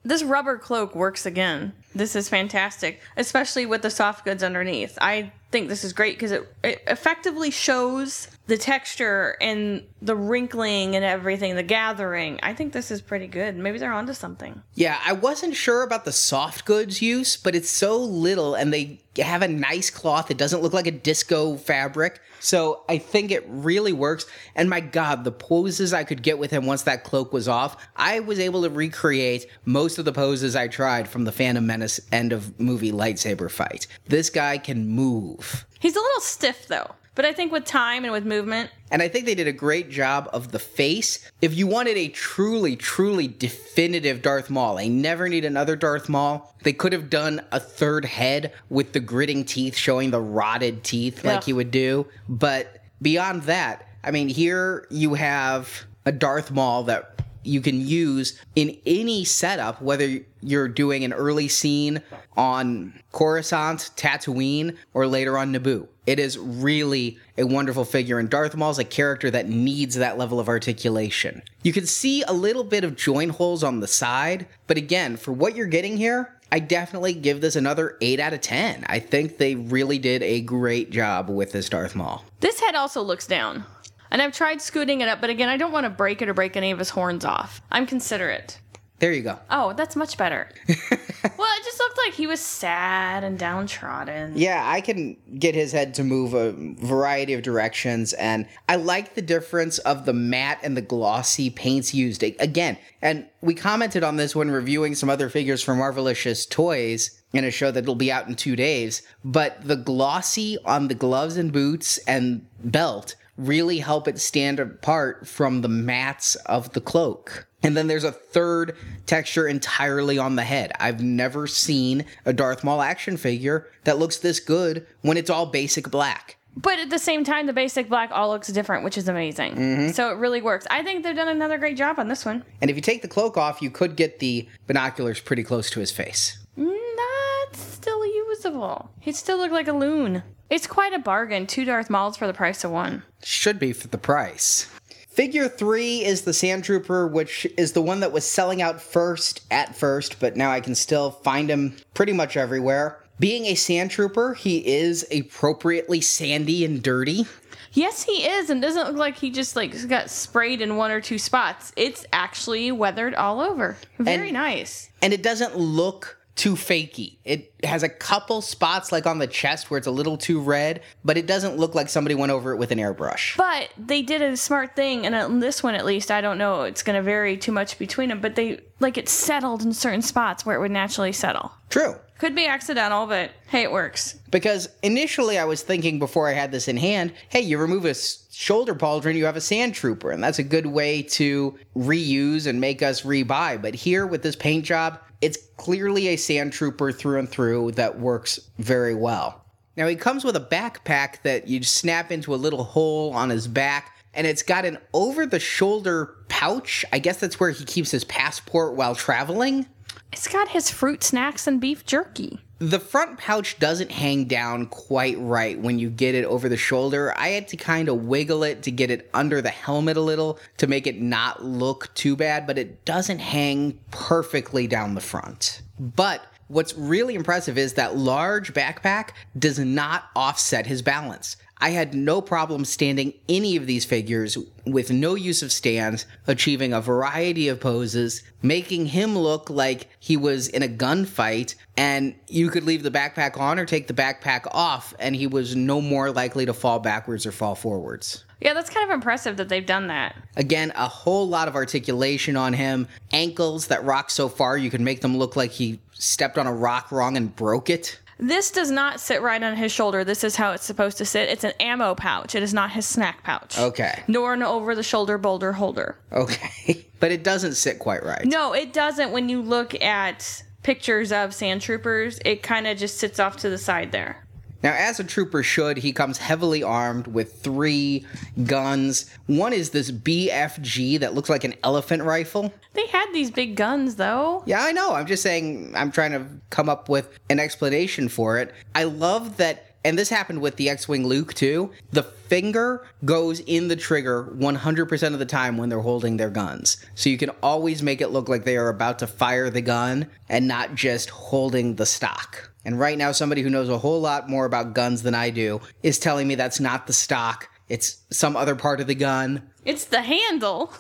This rubber cloak works again. This is fantastic, especially with the soft goods underneath. I think this is great because it, it effectively shows the texture and the wrinkling and everything, the gathering. I think this is pretty good. Maybe they're onto something. Yeah, I wasn't sure about the soft goods use, but it's so little and they have a nice cloth. It doesn't look like a disco fabric. So I think it really works. And my God, the poses I could get with him once that cloak was off, I was able to recreate most of the poses I tried from the Phantom Menace end of movie lightsaber fight. This guy can move. He's a little stiff though. But I think with time and with movement. And I think they did a great job of the face. If you wanted a truly, truly definitive Darth Maul, I never need another Darth Maul. They could have done a third head with the gritting teeth showing the rotted teeth yeah. like you would do. But beyond that, I mean, here you have a Darth Maul that you can use in any setup, whether you're doing an early scene on Coruscant, Tatooine, or later on Naboo. It is really a wonderful figure, and Darth Maul's a character that needs that level of articulation. You can see a little bit of joint holes on the side, but again, for what you're getting here, I definitely give this another eight out of ten. I think they really did a great job with this Darth Maul. This head also looks down. And I've tried scooting it up, but again, I don't want to break it or break any of his horns off. I'm considerate. There you go. Oh, that's much better. Well, it just looked like he was sad and downtrodden. Yeah, I can get his head to move a variety of directions, and I like the difference of the matte and the glossy paints used. Again, and we commented on this when reviewing some other figures from Marvelicious Toys in a show that'll be out in two days, but the glossy on the gloves and boots and belt really help it stand apart from the mattes of the cloak. And then there's a third texture entirely on the head. I've never seen a Darth Maul action figure that looks this good when it's all basic black. But at the same time, the basic black all looks different, which is amazing. Mm-hmm. So it really works. I think they've done another great job on this one. And if you take the cloak off, you could get the binoculars pretty close to his face. Not still usable. He'd still look like a loon. It's quite a bargain. Two Darth Mauls for the price of one. Should be for the price. Figure three is the Sand Trooper, which is the one that was selling out first at first, but now I can still find him pretty much everywhere. Being a Sand Trooper, he is appropriately sandy and dirty. Yes, he is, and doesn't look like he just like got sprayed in one or two spots. It's actually weathered all over. Very and, nice. And it doesn't look too fakey. It has a couple spots like on the chest where it's a little too red, but it doesn't look like somebody went over it with an airbrush. But they did a smart thing, and on this one at least, I don't know, it's going to vary too much between them, but they, like, it settled in certain spots where it would naturally settle. True. Could be accidental, but hey, it works. Because initially I was thinking before I had this in hand, hey, you remove a shoulder pauldron, you have a Sand Trooper, and that's a good way to reuse and make us rebuy. But here with this paint job, it's clearly a Sand Trooper through and through that works very well. Now, he comes with a backpack that you snap into a little hole on his back, and it's got an over-the-shoulder pouch. I guess that's where he keeps his passport while traveling. It's got his fruit snacks and beef jerky. The front pouch doesn't hang down quite right when you get it over the shoulder. I had to kind of wiggle it to get it under the helmet a little to make it not look too bad, but it doesn't hang perfectly down the front. But what's really impressive is that large backpack does not offset his balance. I had no problem standing any of these figures with no use of stands, achieving a variety of poses, making him look like he was in a gunfight, and you could leave the backpack on or take the backpack off, and he was no more likely to fall backwards or fall forwards. Yeah, that's kind of impressive that they've done that. Again, a whole lot of articulation on him, ankles that rock so far you can make them look like he stepped on a rock wrong and broke it. This does not sit right on his shoulder. This is how it's supposed to sit. It's an ammo pouch. It is not his snack pouch. Okay. Nor an over-the-shoulder boulder holder. Okay. But it doesn't sit quite right. No, it doesn't. When you look at pictures of sand troopers, it kind of just sits off to the side there. Now, as a trooper should, he comes heavily armed with three guns. One is this B F G that looks like an elephant rifle. They had these big guns, though. Yeah, I know. I'm just saying I'm trying to come up with an explanation for it. I love that, and this happened with the X-Wing Luke, too. The finger goes in the trigger one hundred percent of the time when they're holding their guns. So you can always make it look like they are about to fire the gun and not just holding the stock. And right now, somebody who knows a whole lot more about guns than I do is telling me that's not the stock. It's some other part of the gun. It's the handle.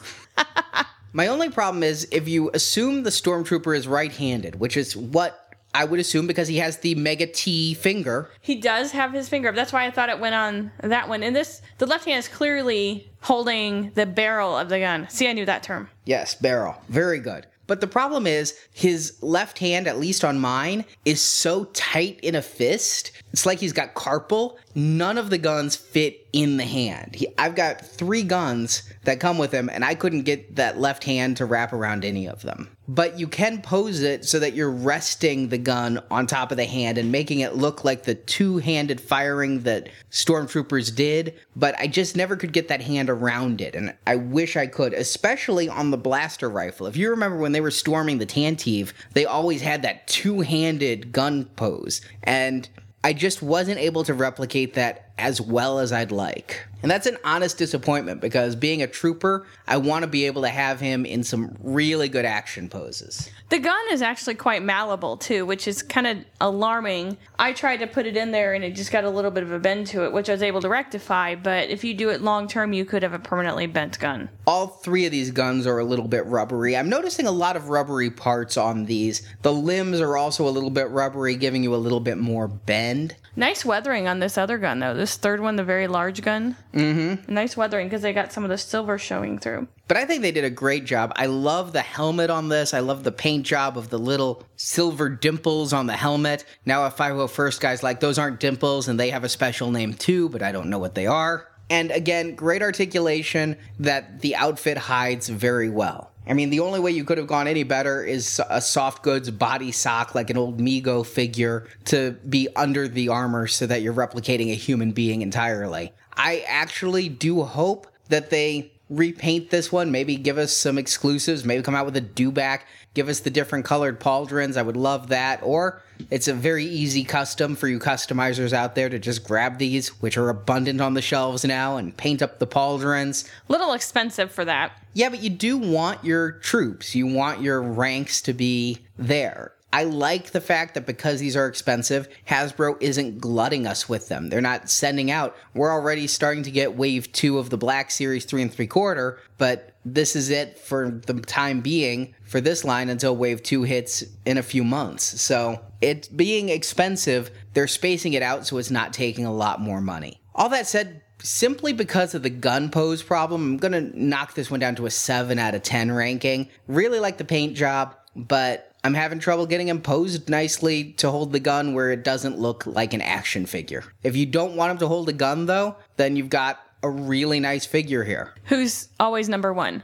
My only problem is if you assume the stormtrooper is right-handed, which is what I would assume because he has the mega T finger. He does have his finger. That's why I thought it went on that one. And this, the left hand is clearly holding the barrel of the gun. See, I knew that term. Yes, barrel. Very good. But the problem is his left hand, at least on mine, is so tight in a fist. It's like he's got carpal. None of the guns fit in the hand. He, I've got three guns that come with him, and I couldn't get that left hand to wrap around any of them. But you can pose it so that you're resting the gun on top of the hand and making it look like the two-handed firing that stormtroopers did. But I just never could get that hand around it, and I wish I could, especially on the blaster rifle. If you remember when they were storming the Tantive, they always had that two-handed gun pose, and I just wasn't able to replicate that as well as I'd like. And that's an honest disappointment because being a trooper, I want to be able to have him in some really good action poses. The gun is actually quite malleable too, which is kind of alarming. I tried to put it in there and it just got a little bit of a bend to it, which I was able to rectify. But if you do it long term, you could have a permanently bent gun. All three of these guns are a little bit rubbery. I'm noticing a lot of rubbery parts on these. The limbs are also a little bit rubbery, giving you a little bit more bend. Nice weathering on this other gun, though. This third one, the very large gun. Mm-hmm. Nice weathering, because they got some of the silver showing through. But I think they did a great job. I love the helmet on this. I love the paint job of the little silver dimples on the helmet. Now a five oh first guy's like, those aren't dimples, and they have a special name too, but I don't know what they are. And again, great articulation that the outfit hides very well. I mean, the only way you could have gone any better is a soft goods body sock like an old Mego figure to be under the armor so that you're replicating a human being entirely. I actually do hope that they repaint this one, maybe give us some exclusives, maybe come out with a dewback, give us the different colored pauldrons. I would love that. Or it's a very easy custom for you customizers out there to just grab these, which are abundant on the shelves now, and paint up the pauldrons. Little expensive for that. Yeah, but you do want your troops. You want your ranks to be there. I like the fact that because these are expensive, Hasbro isn't glutting us with them. They're not sending out. We're already starting to get wave two of the Black Series three and three quarter, but this is it for the time being for this line until wave two hits in a few months. So it's being expensive. They're spacing it out so it's not taking a lot more money. All that said, simply because of the gun pose problem, I'm going to knock this one down to a seven out of ten ranking. Really like the paint job, but I'm having trouble getting him posed nicely to hold the gun where it doesn't look like an action figure. If you don't want him to hold a gun, though, then you've got a really nice figure here. Who's always number one.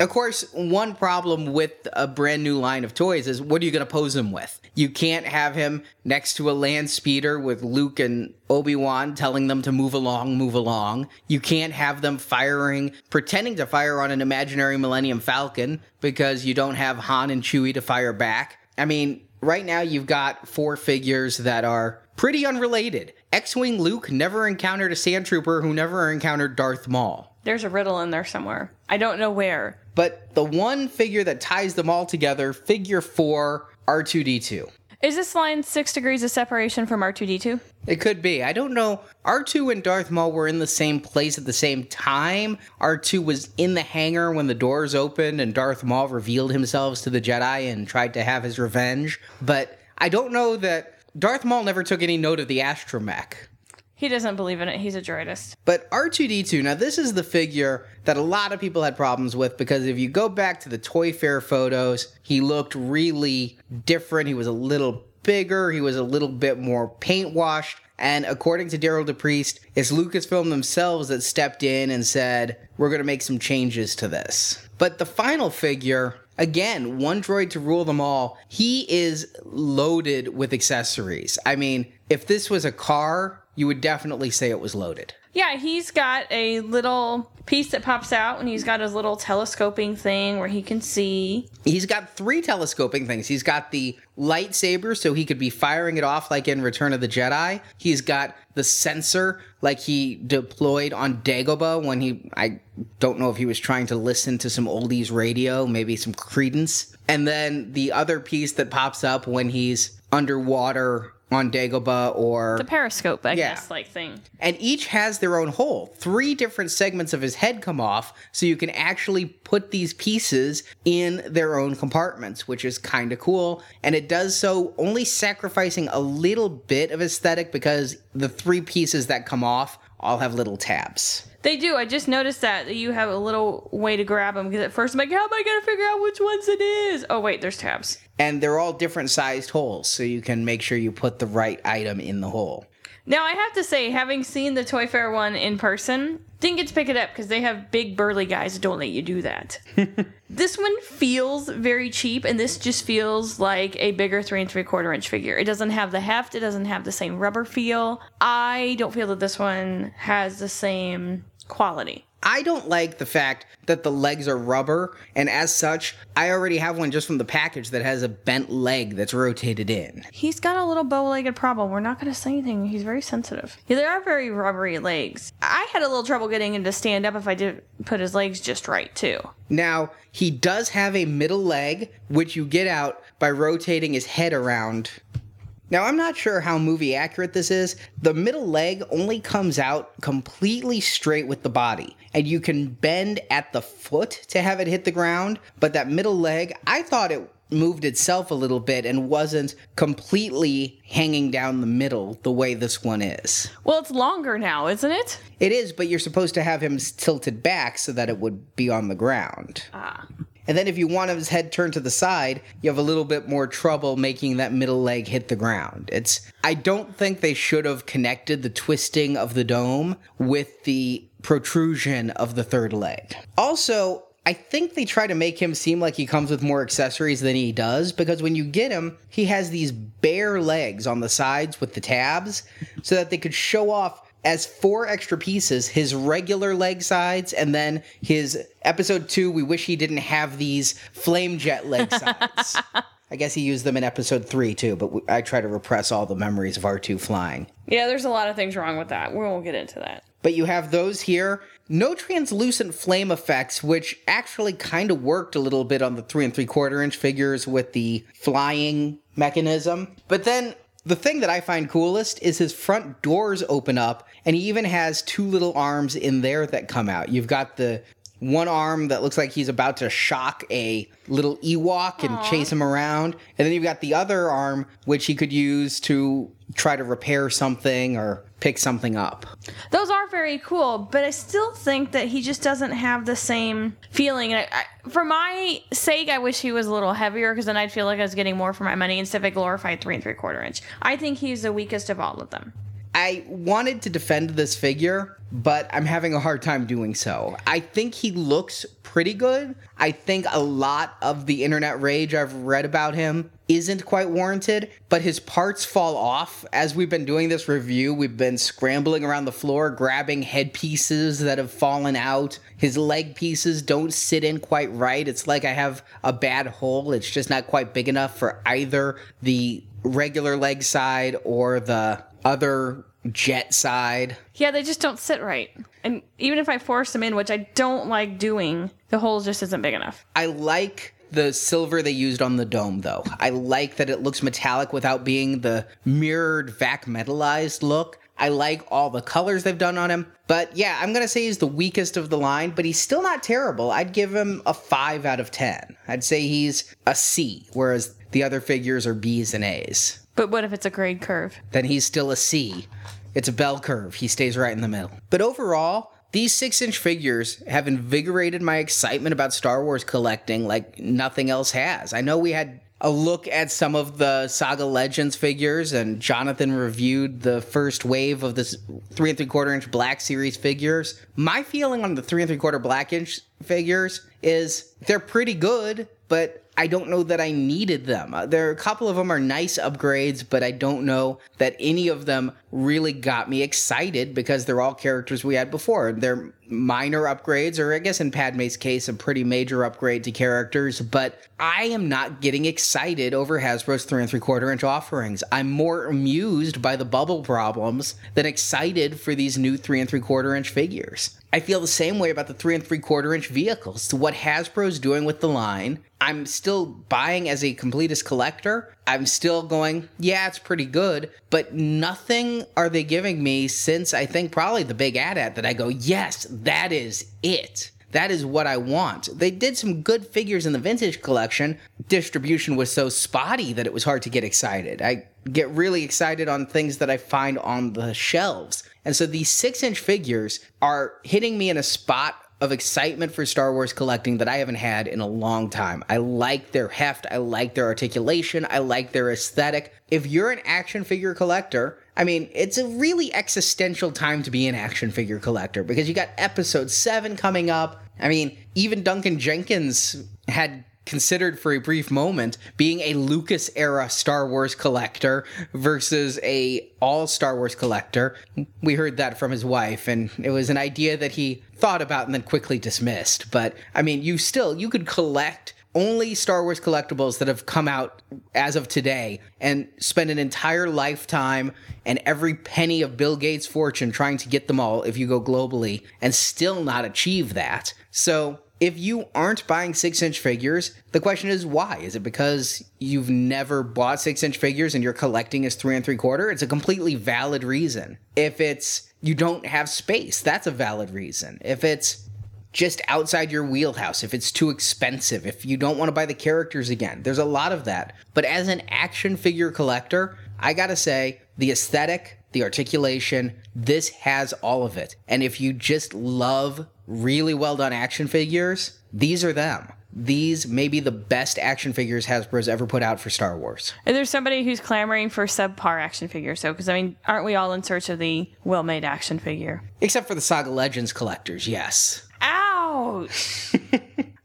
Of course, one problem with a brand new line of toys is what are you going to pose him with? You can't have him next to a land speeder with Luke and Obi-Wan telling them to move along, move along. You can't have them firing, pretending to fire on an imaginary Millennium Falcon because you don't have Han and Chewie to fire back. I mean, right now you've got four figures that are pretty unrelated. X-Wing Luke never encountered a sand trooper who never encountered Darth Maul. There's a riddle in there somewhere. I don't know where. But the one figure that ties them all together, figure four, R two D two. Is this line six degrees of separation from R two D two? It could be. I don't know. R two and Darth Maul were in the same place at the same time. R two was in the hangar when the doors opened and Darth Maul revealed himself to the Jedi and tried to have his revenge. But I don't know that Darth Maul never took any note of the astromech. He doesn't believe in it. He's a droidist. But R two D two, now this is the figure that a lot of people had problems with, because if you go back to the Toy Fair photos, he looked really different. He was a little bigger. He was a little bit more paint washed. And according to Daryl DePriest, it's Lucasfilm themselves that stepped in and said, we're going to make some changes to this. But the final figure, again, one droid to rule them all. He is loaded with accessories. I mean, if this was a car, you would definitely say it was loaded. Yeah, he's got a little piece that pops out, and he's got his little telescoping thing where he can see. He's got three telescoping things. He's got the lightsaber, so he could be firing it off like in Return of the Jedi. He's got the sensor, like he deployed on Dagobah when he, I don't know if he was trying to listen to some oldies radio, maybe some Credence. And then the other piece that pops up when he's underwater on Dagobah, or the periscope, I yeah. guess, like thing. And each has their own hole. Three different segments of his head come off, so you can actually put these pieces in their own compartments, which is kind of cool. And it does so only sacrificing a little bit of aesthetic, because the three pieces that come off all have little tabs. They do. I just noticed that, that you have a little way to grab them, because at first I'm like, how am I going to figure out which ones it is? Oh, wait, there's tabs. And they're all different sized holes, so you can make sure you put the right item in the hole. Now, I have to say, having seen the Toy Fair one in person, didn't get to pick it up because they have big burly guys that don't let you do that. This one feels very cheap, and this just feels like a bigger three and three quarter inch figure. It doesn't have the heft. It doesn't have the same rubber feel. I don't feel that this one has the same quality. I don't like the fact that the legs are rubber, and as such, I already have one just from the package that has a bent leg that's rotated in. He's got a little bow-legged problem. We're not going to say anything. He's very sensitive. Yeah, they are very rubbery legs. I had a little trouble getting him to stand up if I didn't put his legs just right, too. Now, he does have a middle leg, which you get out by rotating his head around. Now, I'm not sure how movie accurate this is. The middle leg only comes out completely straight with the body, and you can bend at the foot to have it hit the ground, but that middle leg, I thought it moved itself a little bit and wasn't completely hanging down the middle the way this one is. Well, it's longer now, isn't it? It is, but you're supposed to have him tilted back so that it would be on the ground. Ah. And then if you want his head turned to the side, you have a little bit more trouble making that middle leg hit the ground. It's I don't think they should have connected the twisting of the dome with the protrusion of the third leg. Also, I think they try to make him seem like he comes with more accessories than he does, because when you get him, he has these bare legs on the sides with the tabs so that they could show off as four extra pieces, his regular leg sides, and then his episode two, we wish he didn't have these flame jet leg sides. I guess he used them in episode three, too, but I try to repress all the memories of R two flying. Yeah, there's a lot of things wrong with that. We won't get into that. But you have those here. No translucent flame effects, which actually kind of worked a little bit on the three and three quarter inch figures with the flying mechanism. But then the thing that I find coolest is his front doors open up, and he even has two little arms in there that come out. You've got the one arm that looks like he's about to shock a little Ewok and Aww. Chase him around, and then you've got the other arm, which he could use to try to repair something or pick something up. Those are very cool, but I still think that he just doesn't have the same feeling. And I, I, for my sake, I wish he was a little heavier, because then I'd feel like I was getting more for my money instead of a glorified three and three quarter inch. I think he's the weakest of all of them. I wanted to defend this figure, but I'm having a hard time doing so. I think he looks pretty good. I think a lot of the internet rage I've read about him isn't quite warranted, but his parts fall off. As we've been doing this review, we've been scrambling around the floor, grabbing head pieces that have fallen out. His leg pieces don't sit in quite right. It's like I have a bad hole. It's just not quite big enough for either the regular leg side or the other jet side. Yeah, they just don't sit right. And even if I force them in, which I don't like doing, the hole just isn't big enough. I like the silver they used on the dome, though. I like that it looks metallic without being the mirrored, vac metalized look. I like all the colors they've done on him. But yeah, I'm going to say he's the weakest of the line, but he's still not terrible. I'd give him a five out of ten. I'd say he's a C, whereas the other figures are B's and A's. But what if it's a grade curve? Then he's still a C. It's a bell curve. He stays right in the middle. But overall, these six-inch figures have invigorated my excitement about Star Wars collecting like nothing else has. I know we had a look at some of the Saga Legends figures, and Jonathan reviewed the first wave of this three and three-quarter inch Black Series figures. My feeling on the three and three-quarter Black inch figures is they're pretty good, but I don't know that I needed them. There are a couple of them are nice upgrades, but I don't know that any of them really got me excited because they're all characters we had before. They're minor upgrades, or I guess in Padme's case, a pretty major upgrade to characters, but I am not getting excited over Hasbro's three and three quarter inch offerings. I'm more amused by the bubble problems than excited for these new three and three quarter inch figures. I feel the same way about the three and three quarter inch vehicles. To what Hasbro's doing with the line, I'm still buying as a completist collector. I'm still going, yeah, it's pretty good, but nothing are they giving me since I think probably the big A T A T that I go, yes, that is it. That is what I want. They did some good figures in the vintage collection. Distribution was so spotty that it was hard to get excited. I get really excited on things that I find on the shelves. And so these six-inch figures are hitting me in a spot of excitement for Star Wars collecting that I haven't had in a long time. I like their heft. I like their articulation. I like their aesthetic. If you're an action figure collector, I mean, it's a really existential time to be an action figure collector because you got episode seven coming up. I mean, even Duncan Jenkins had considered for a brief moment being a Lucas-era Star Wars collector versus a all-Star Wars collector. We heard that from his wife, and it was an idea that he thought about and then quickly dismissed. But, I mean, you still, you could collect only Star Wars collectibles that have come out as of today and spend an entire lifetime and every penny of Bill Gates' fortune trying to get them all if you go globally and still not achieve that. So if you aren't buying six-inch figures, the question is why? Is it because you've never bought six-inch figures and you're collecting as three and three-quarter? It's a completely valid reason. If it's you don't have space, that's a valid reason. If it's just outside your wheelhouse, if it's too expensive, if you don't want to buy the characters again, there's a lot of that. But as an action figure collector, I gotta say, the aesthetic, the articulation, this has all of it. And if you just love really well-done action figures, these are them. These may be the best action figures Hasbro's ever put out for Star Wars. And there's somebody who's clamoring for subpar action figures, so because, I mean, aren't we all in search of the well-made action figure? Except for the Saga Legends collectors, yes. Ouch!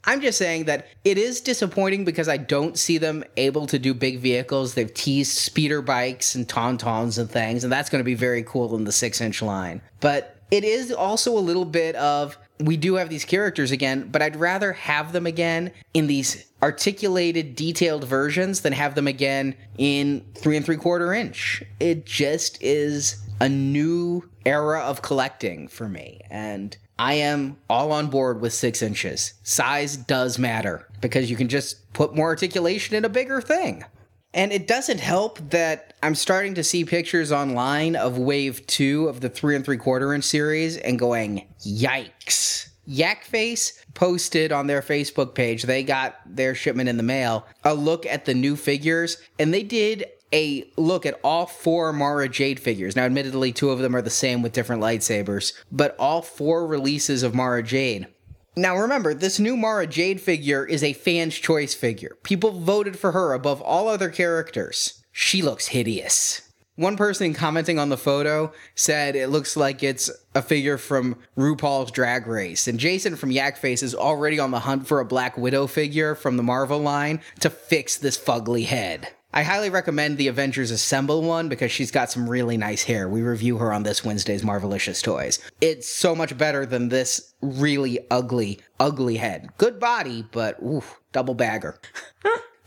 I'm just saying that it is disappointing because I don't see them able to do big vehicles. They've teased speeder bikes and tauntauns and things, and that's going to be very cool in the six-inch line. But it is also a little bit of, we do have these characters again, but I'd rather have them again in these articulated, detailed versions than have them again in three and three-quarter inch. It just is a new era of collecting for me, and I am all on board with six inches. Size does matter because you can just put more articulation in a bigger thing. And it doesn't help that I'm starting to see pictures online of wave two of the three and three quarter inch series and going, yikes. Yakface posted on their Facebook page, they got their shipment in the mail, a look at the new figures, and they did a look at all four Mara Jade figures. Now, admittedly, two of them are the same with different lightsabers, but all four releases of Mara Jade. Now, remember, this new Mara Jade figure is a fan's choice figure. People voted for her above all other characters. She looks hideous. One person commenting on the photo said it looks like it's a figure from RuPaul's Drag Race. And Jason from Yakface is already on the hunt for a Black Widow figure from the Marvel line to fix this fugly head. I highly recommend the Avengers Assemble one because she's got some really nice hair. We review her on this Wednesday's Marvelicious Toys. It's so much better than this really ugly, ugly head. Good body, but oof, double bagger.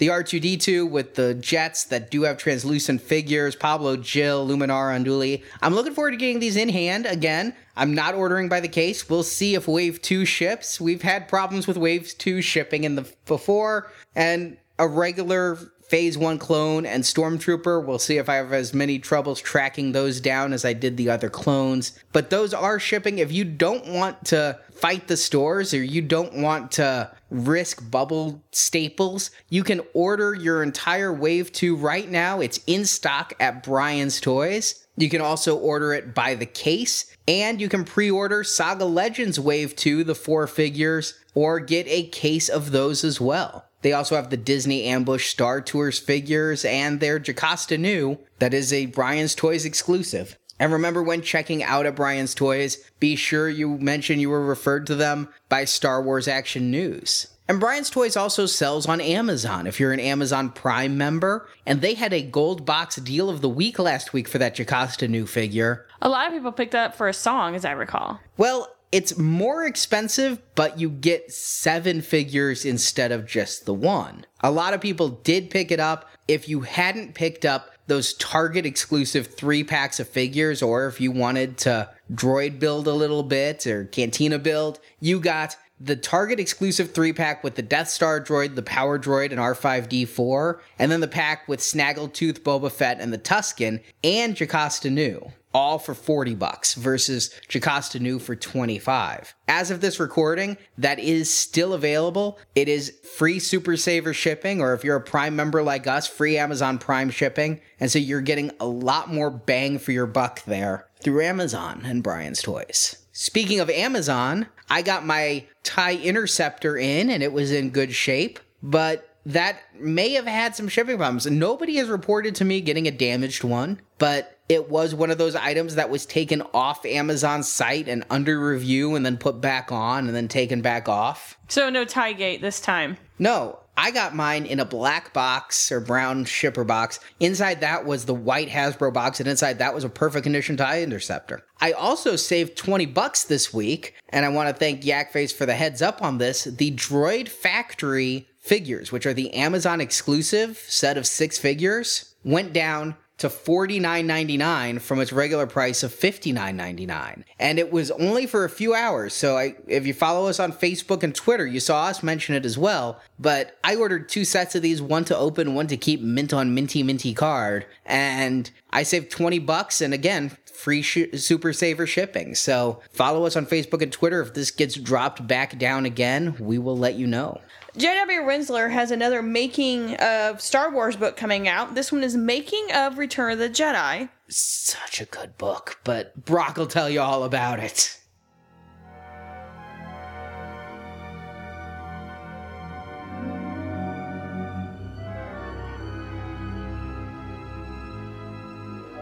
the R two D two with the jets that do have translucent figures, Pablo, Jill, Luminara, Unduli. I'm looking forward to getting these in hand again. I'm not ordering by the case. We'll see if Wave two ships. We've had problems with Wave two shipping in the before, and a regular Phase one clone and Stormtrooper. We'll see if I have as many troubles tracking those down as I did the other clones. But those are shipping. If you don't want to fight the stores or you don't want to risk bubble staples, you can order your entire Wave two right now. It's in stock at Brian's Toys. You can also order it by the case. And you can pre-order Saga Legends Wave two, the four figures, or get a case of those as well. They also have the Disney Ambush Star Tours figures and their Jocasta Nu, that is a Brian's Toys exclusive. And remember, when checking out at Brian's Toys, be sure you mention you were referred to them by Star Wars Action News. And Brian's Toys also sells on Amazon if you're an Amazon Prime member, and they had a gold box deal of the week last week for that Jocasta Nu figure. A lot of people picked that up for a song, as I recall. Well, it's more expensive, but you get seven figures instead of just the one. A lot of people did pick it up. If you hadn't picked up those Target exclusive three packs of figures, or if you wanted to droid build a little bit or Cantina build, you got the Target exclusive three pack with the Death Star droid, the Power Droid, and R five D four, and then the pack with Snaggletooth, Boba Fett, and the Tusken, and Jocasta Nu. All for forty bucks versus Jocasta Nu for twenty-five. As of this recording, that is still available. It is free Super Saver shipping, or if you're a Prime member like us, free Amazon Prime shipping. And so you're getting a lot more bang for your buck there through Amazon and Brian's Toys. Speaking of Amazon, I got my TIE Interceptor in, and it was in good shape, but that may have had some shipping problems. Nobody has reported to me getting a damaged one, but it was one of those items that was taken off Amazon's site and under review and then put back on and then taken back off. So no TIE Gate this time? No. I got mine in a black box or brown shipper box. Inside that was the white Hasbro box, and inside that was a perfect condition TIE Interceptor. I also saved twenty bucks this week, and I want to thank Yakface for the heads up on this. The Droid Factory figures, which are the Amazon exclusive set of six figures, went down to forty-nine ninety-nine from its regular price of fifty-nine ninety-nine. And it was only for a few hours, so I, if you follow us on Facebook and Twitter, you saw us mention it as well. But I ordered two sets of these, one to open, one to keep mint on minty minty card. And I saved twenty bucks, and again, free sh- Super Saver shipping. So follow us on Facebook and Twitter. If this gets dropped back down again, we will let you know. J W. Rinzler has another Making of Star Wars book coming out. This one is Making of Return of the Jedi. Such a good book, but Brock will tell you all about it.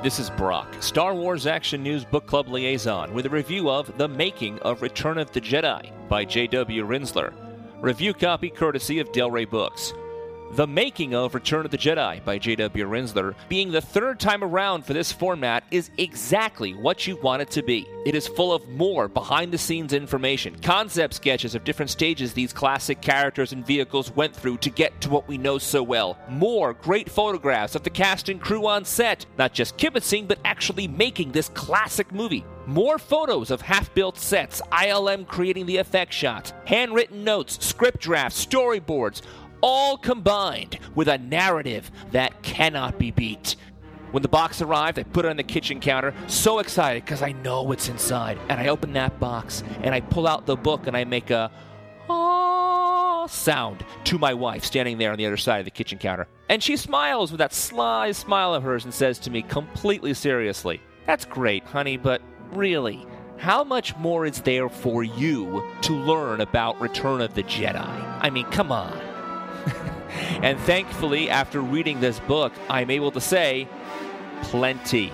This is Brock, Star Wars Action News Book Club Liaison, with a review of The Making of Return of the Jedi by J W. Rinzler. Review copy courtesy of Del Rey Books. The Making of Return of the Jedi by J W. Rinzler, being the third time around for this format, is exactly what you want it to be. It is full of more behind-the-scenes information, concept sketches of different stages these classic characters and vehicles went through to get to what we know so well, more great photographs of the cast and crew on set, not just kibitzing, but actually making this classic movie. More photos of half-built sets, I L M creating the effect shots, handwritten notes, script drafts, storyboards, all combined with a narrative that cannot be beat. When the box arrived, I put it on the kitchen counter, so excited because I know what's inside. And I open that box, and I pull out the book, and I make a "aww" sound to my wife standing there on the other side of the kitchen counter. And she smiles with that sly smile of hers and says to me completely seriously, "That's great, honey, but really, how much more is there for you to learn about Return of the Jedi? I mean, come on." And thankfully, after reading this book, I'm able to say, plenty.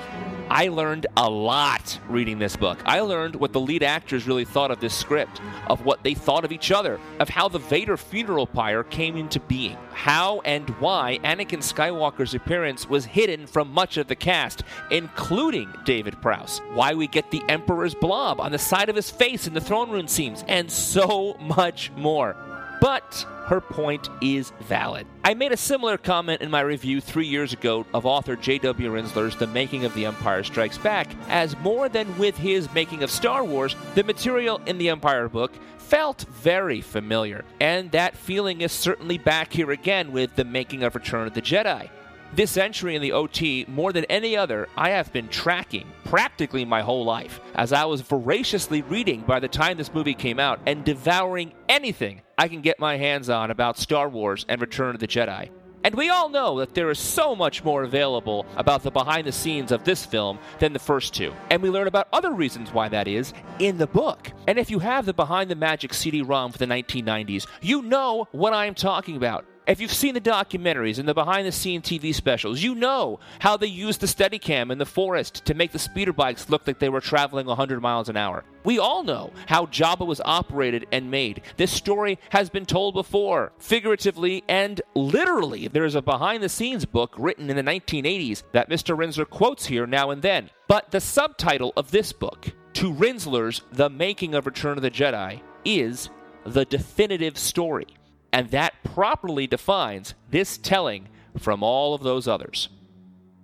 I learned a lot reading this book. I learned what the lead actors really thought of this script, of what they thought of each other, of how the Vader funeral pyre came into being, how and why Anakin Skywalker's appearance was hidden from much of the cast, including David Prowse, why we get the Emperor's blob on the side of his face in the throne room scenes, and so much more. but her point is valid. I made a similar comment in my review three years ago of author J W Rinzler's The Making of the Empire Strikes Back, as more than with his Making of Star Wars, the material in the Empire book felt very familiar, and that feeling is certainly back here again with The Making of Return of the Jedi. This entry in the O T, more than any other, I have been tracking practically my whole life, as I was voraciously reading by the time this movie came out and devouring anything I can get my hands on about Star Wars and Return of the Jedi. And we all know that there is so much more available about the behind the scenes of this film than the first two. And we learn about other reasons why that is in the book. And if you have the Behind the Magic C D ROM for the nineteen nineties, you know what I'm talking about. If you've seen the documentaries and the behind-the-scenes T V specials, you know how they used the Steadicam in the forest to make the speeder bikes look like they were traveling one hundred miles an hour. We all know how Jabba was operated and made. This story has been told before, figuratively and literally. There is a behind-the-scenes book written in the nineteen eighties that Mister Rinzler quotes here now and then. But the subtitle of this book, to Rinzler's The Making of Return of the Jedi, is The Definitive Story. And that properly defines this telling from all of those others.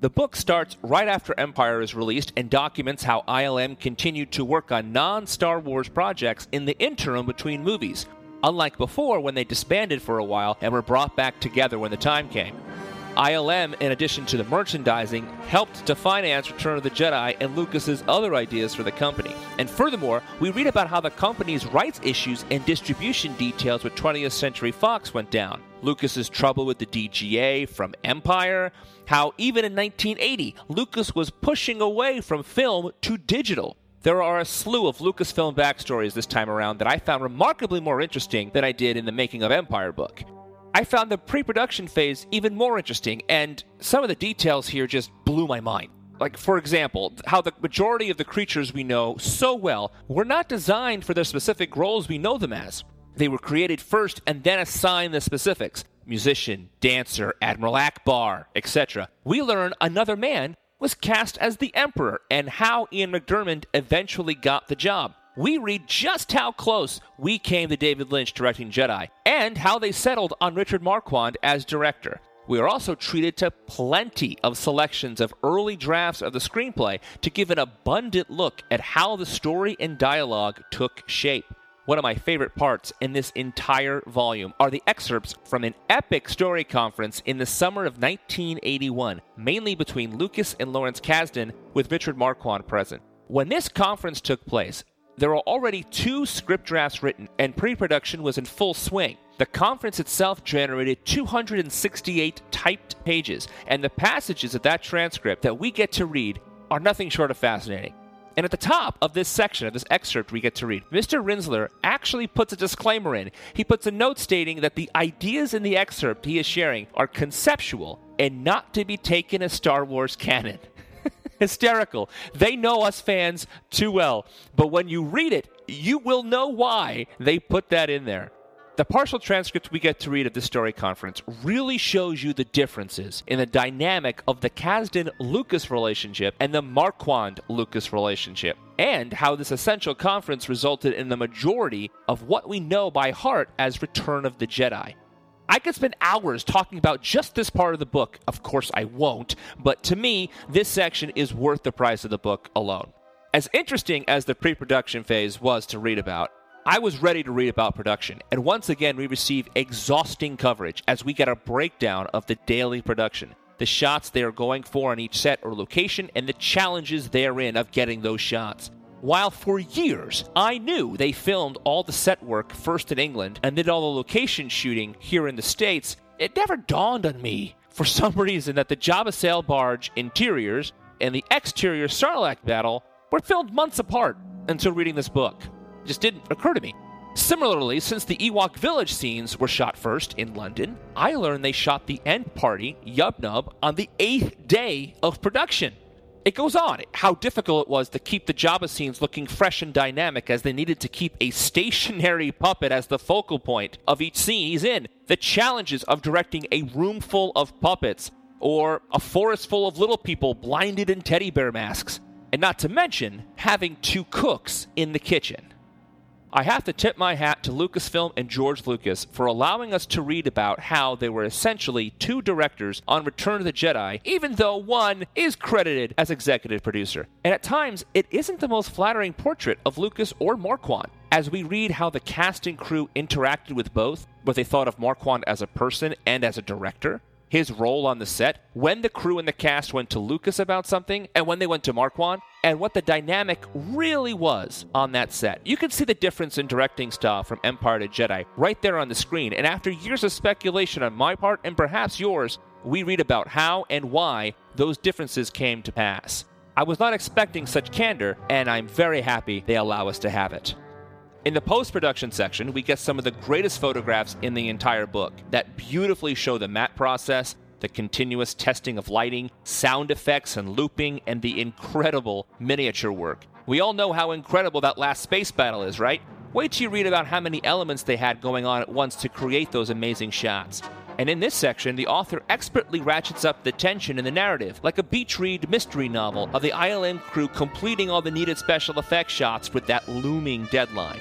The book starts right after Empire is released and documents how I L M continued to work on non-Star Wars projects in the interim between movies, unlike before when they disbanded for a while and were brought back together when the time came. I L M, in addition to the merchandising, helped to finance Return of the Jedi and Lucas's other ideas for the company. And furthermore, we read about how the company's rights issues and distribution details with twentieth century fox went down, Lucas's trouble with the D G A from Empire, how even in nineteen eighty, Lucas was pushing away from film to digital. There are a slew of Lucasfilm backstories this time around that I found remarkably more interesting than I did in the Making of Empire book. I found the pre-production phase even more interesting, and some of the details here just blew my mind. Like, for example, how the majority of the creatures we know so well were not designed for the specific roles we know them as. They were created first and then assigned the specifics. Musician, dancer, Admiral Akbar, et cetera. We learn another man was cast as the Emperor, and how Ian McDiarmid eventually got the job. We read just how close we came to David Lynch directing Jedi, and how they settled on Richard Marquand as director. We are also treated to plenty of selections of early drafts of the screenplay to give an abundant look at how the story and dialogue took shape. One of my favorite parts in this entire volume are the excerpts from an epic story conference in the summer of nineteen eighty-one, mainly between Lucas and Lawrence Kasdan, with Richard Marquand present. When this conference took place, there are already two script drafts written, and pre-production was in full swing. The conference itself generated two hundred sixty-eight typed pages, and the passages of that transcript that we get to read are nothing short of fascinating. And at the top of this section, of this excerpt we get to read, Mister Rinzler actually puts a disclaimer in. He puts a note stating that the ideas in the excerpt he is sharing are conceptual and not to be taken as Star Wars canon. Hysterical. They know us fans too well, but when you read it, you will know why they put that in there. The partial transcript we get to read at the story conference really shows you the differences in the dynamic of the Kasdan-Lucas relationship and the Marquand-Lucas relationship, and how this essential conference resulted in the majority of what we know by heart as Return of the Jedi. I could spend hours talking about just this part of the book. Of course I won't, but to me, this section is worth the price of the book alone. As interesting as the pre-production phase was to read about, I was ready to read about production, and once again we receive exhausting coverage as we get a breakdown of the daily production, the shots they are going for in each set or location, and the challenges therein of getting those shots. While for years, I knew they filmed all the set work first in England and did all the location shooting here in the States, it never dawned on me, for some reason, that the Jabba sail barge interiors and the exterior Sarlacc battle were filmed months apart until reading this book. It just didn't occur to me. Similarly, since the Ewok village scenes were shot first in London, I learned they shot the end party, Yubnub, on the eighth day of production. It goes on how difficult it was to keep the Jabba scenes looking fresh and dynamic, as they needed to keep a stationary puppet as the focal point of each scene he's in. The challenges of directing a room full of puppets, or a forest full of little people blinded in teddy bear masks. And not to mention having two cooks in the kitchen. I have to tip my hat to Lucasfilm and George Lucas for allowing us to read about how they were essentially two directors on Return of the Jedi, even though one is credited as executive producer. And at times, it isn't the most flattering portrait of Lucas or Marquand. As we read how the cast and crew interacted with both, what they thought of Marquand as a person and as a director, his role on the set, when the crew and the cast went to Lucas about something, and when they went to Marquand, and what the dynamic really was on that set. You can see the difference in directing style from Empire to Jedi right there on the screen, and after years of speculation on my part and perhaps yours, we read about how and why those differences came to pass. I was not expecting such candor, and I'm very happy they allow us to have it. In the post-production section, we get some of the greatest photographs in the entire book that beautifully show the matte process, the continuous testing of lighting, sound effects and looping, and the incredible miniature work. We all know how incredible that last space battle is, right? Wait till you read about how many elements they had going on at once to create those amazing shots. And in this section, the author expertly ratchets up the tension in the narrative, like a beach read mystery novel of the I L M crew completing all the needed special effects shots with that looming deadline.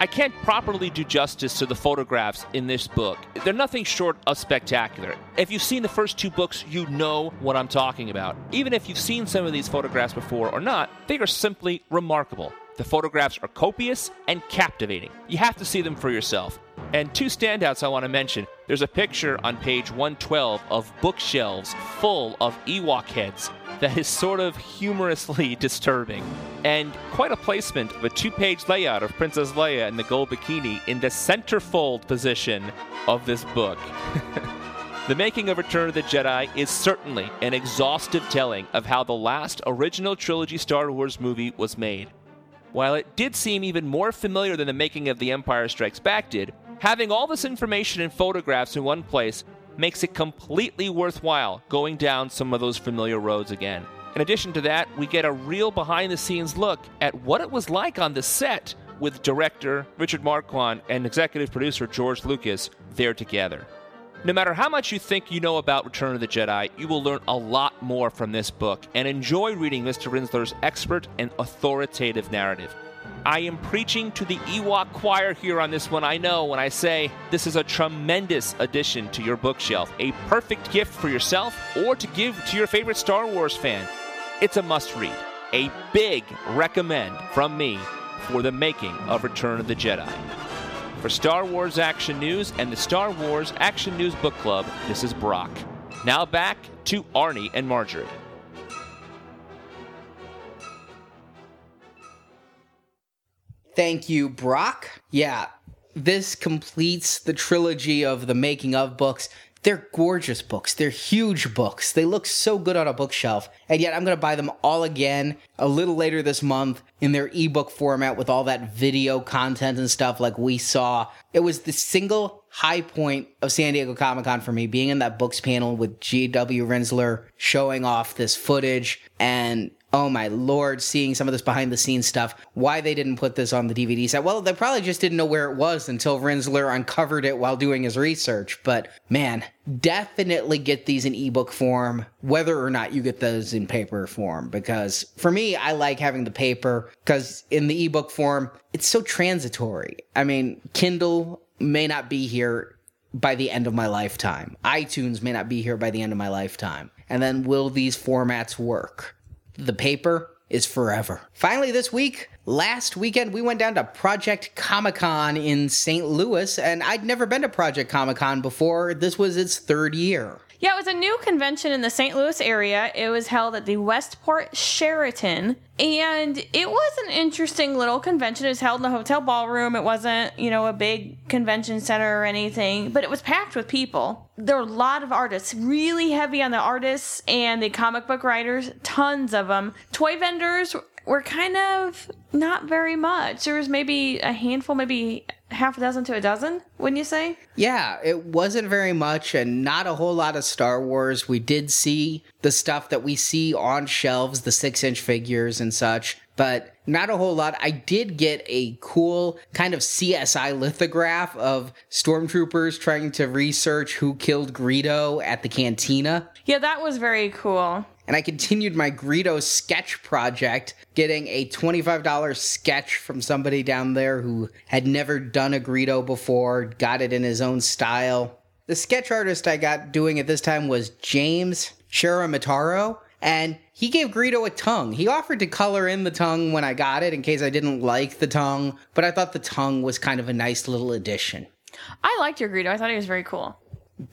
I can't properly do justice to the photographs in this book. They're nothing short of spectacular. If you've seen the first two books, you know what I'm talking about. Even if you've seen some of these photographs before or not, they are simply remarkable. The photographs are copious and captivating. You have to see them for yourself. And two standouts I want to mention. There's a picture on page one twelve of bookshelves full of Ewok heads that is sort of humorously disturbing. And quite a placement of a two-page layout of Princess Leia in the gold bikini in the centerfold position of this book. The making of Return of the Jedi is certainly an exhaustive telling of how the last original trilogy Star Wars movie was made. While it did seem even more familiar than the making of The Empire Strikes Back did, having all this information and photographs in one place makes it completely worthwhile going down some of those familiar roads again. In addition to that, we get a real behind-the-scenes look at what it was like on the set with director Richard Marquand and executive producer George Lucas there together. No matter how much you think you know about Return of the Jedi, you will learn a lot more from this book and enjoy reading Mister Rinzler's expert and authoritative narrative. I am preaching to the Ewok choir here on this one, I know, when I say this is a tremendous addition to your bookshelf, a perfect gift for yourself or to give to your favorite Star Wars fan. It's a must-read, a big recommend from me for the making of Return of the Jedi. For Star Wars Action News and the Star Wars Action News Book Club, this is Brock. Now back to Arnie and Marjorie. Thank you, Brock. Yeah, this completes the trilogy of the making of books. They're gorgeous books. They're huge books. They look so good on a bookshelf. And yet I'm going to buy them all again a little later this month in their ebook format with all that video content and stuff like we saw. It was the single high point of San Diego Comic-Con for me, being in that books panel with J W Rinzler showing off this footage and... oh my lord, seeing some of this behind-the-scenes stuff, why they didn't put this on the D V D set. Well, they probably just didn't know where it was until Rinzler uncovered it while doing his research. But, man, definitely get these in ebook form, whether or not you get those in paper form. Because, for me, I like having the paper, because in the ebook form, it's so transitory. I mean, Kindle may not be here by the end of my lifetime. iTunes may not be here by the end of my lifetime. And then will these formats work? The paper is forever. Finally, this week, last weekend, we went down to Project Comic-Con in Saint Louis, and I'd never been to Project Comic-Con before. This was its third year. Yeah, it was a new convention in the Saint Louis area. It was held at the Westport Sheraton, and it was an interesting little convention. It was held in a hotel ballroom. It wasn't, you know, a big convention center or anything, but it was packed with people. There were a lot of artists, really heavy on the artists and the comic book writers, tons of them. Toy vendors were kind of not very much. There was maybe a handful, maybe half a dozen to a dozen, wouldn't you say? Yeah, it wasn't very much and not a whole lot of Star Wars. We did see the stuff that we see on shelves, the six-inch figures and such, but not a whole lot. I did get a cool kind of C S I lithograph of stormtroopers trying to research who killed Greedo at the cantina. Yeah, that was very cool. and I continued my Greedo sketch project, getting a twenty-five dollar sketch from somebody down there who had never done a Greedo before, got it in his own style. The sketch artist I got doing it this time was James Shiramataro, and he gave Greedo a tongue. He offered to color in the tongue when I got it in case I didn't like the tongue, but I thought the tongue was kind of a nice little addition. I liked your Greedo. I thought he was very cool.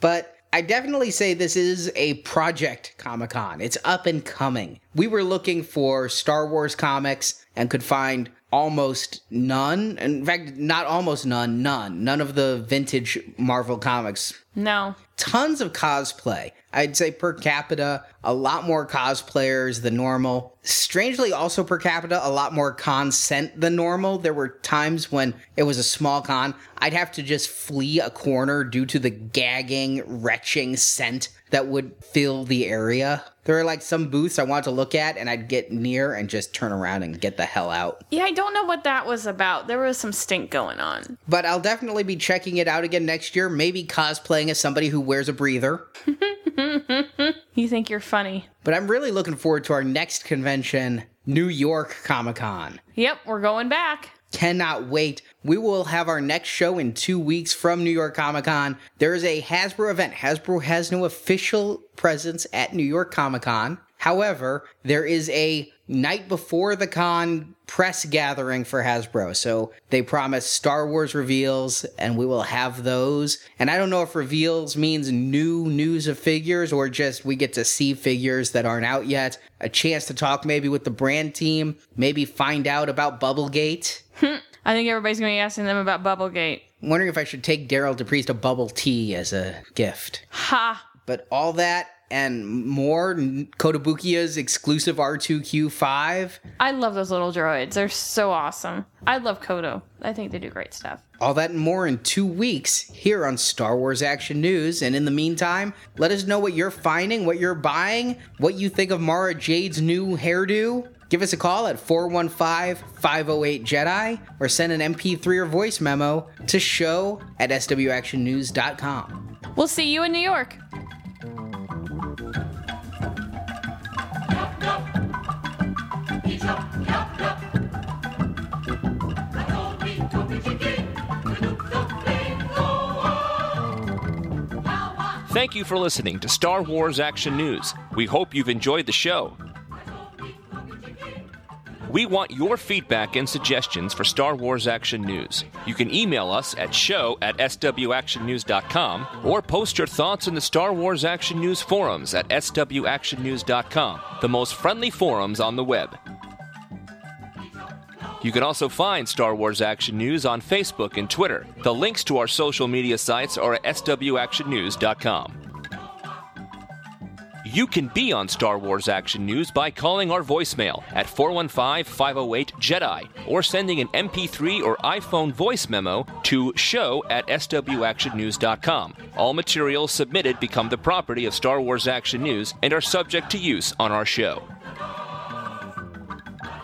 But I definitely say this is a Project Comic-Con. It's up and coming. We were looking for Star Wars comics and could find almost none. In fact, not almost none, none. None of the vintage Marvel comics. No. Tons of cosplay. I'd say per capita, a lot more cosplayers than normal. Strangely, also per capita, a lot more consent than normal. There were times when it was a small con, I'd have to just flee a corner due to the gagging, retching scent that would fill the area. There are like some booths I wanted to look at, and I'd get near and just turn around and get the hell out. Yeah, I don't know what that was about. There was some stink going on. But I'll definitely be checking it out again next year, maybe cosplaying as somebody who wears a breather. You think you're funny. But I'm really looking forward to our next convention, New York Comic-Con. Yep, we're going back. Cannot wait. We will have our next show in two weeks from New York Comic-Con. There is a Hasbro event. Hasbro has no official presence at New York Comic-Con. However, there is a night before the con press gathering for Hasbro. So they promised Star Wars reveals, and we will have those. And I don't know if reveals means new news of figures or just we get to see figures that aren't out yet. A chance to talk maybe with the brand team, maybe find out about Bubblegate. I think everybody's going to be asking them about Bubblegate. I'm wondering if I should take Daryl DePriest a bubble tea as a gift. Ha! But all that and more, Kotobukiya's exclusive R two Q five. I love those little droids. They're so awesome. I love Koto. I think they do great stuff. All that and more in two weeks here on Star Wars Action News. And in the meantime, let us know what you're finding, what you're buying, what you think of Mara Jade's new hairdo. Give us a call at four one five, five oh eight, Jedi or send an M P three or voice memo to show at S W action news dot com. We'll see you in New York. Thank you for listening to Star Wars Action News. We hope you've enjoyed the show. We want your feedback and suggestions for Star Wars Action News. You can email us at show at S W action news dot com or post your thoughts in the Star Wars Action News forums at S W action news dot com, the most friendly forums on the web. You can also find Star Wars Action News on Facebook and Twitter. The links to our social media sites are at S W action news dot com. You can be on Star Wars Action News by calling our voicemail at four one five, five oh eight, Jedi or sending an M P three or iPhone voice memo to show at S W action news dot com. All materials submitted become the property of Star Wars Action News and are subject to use on our show.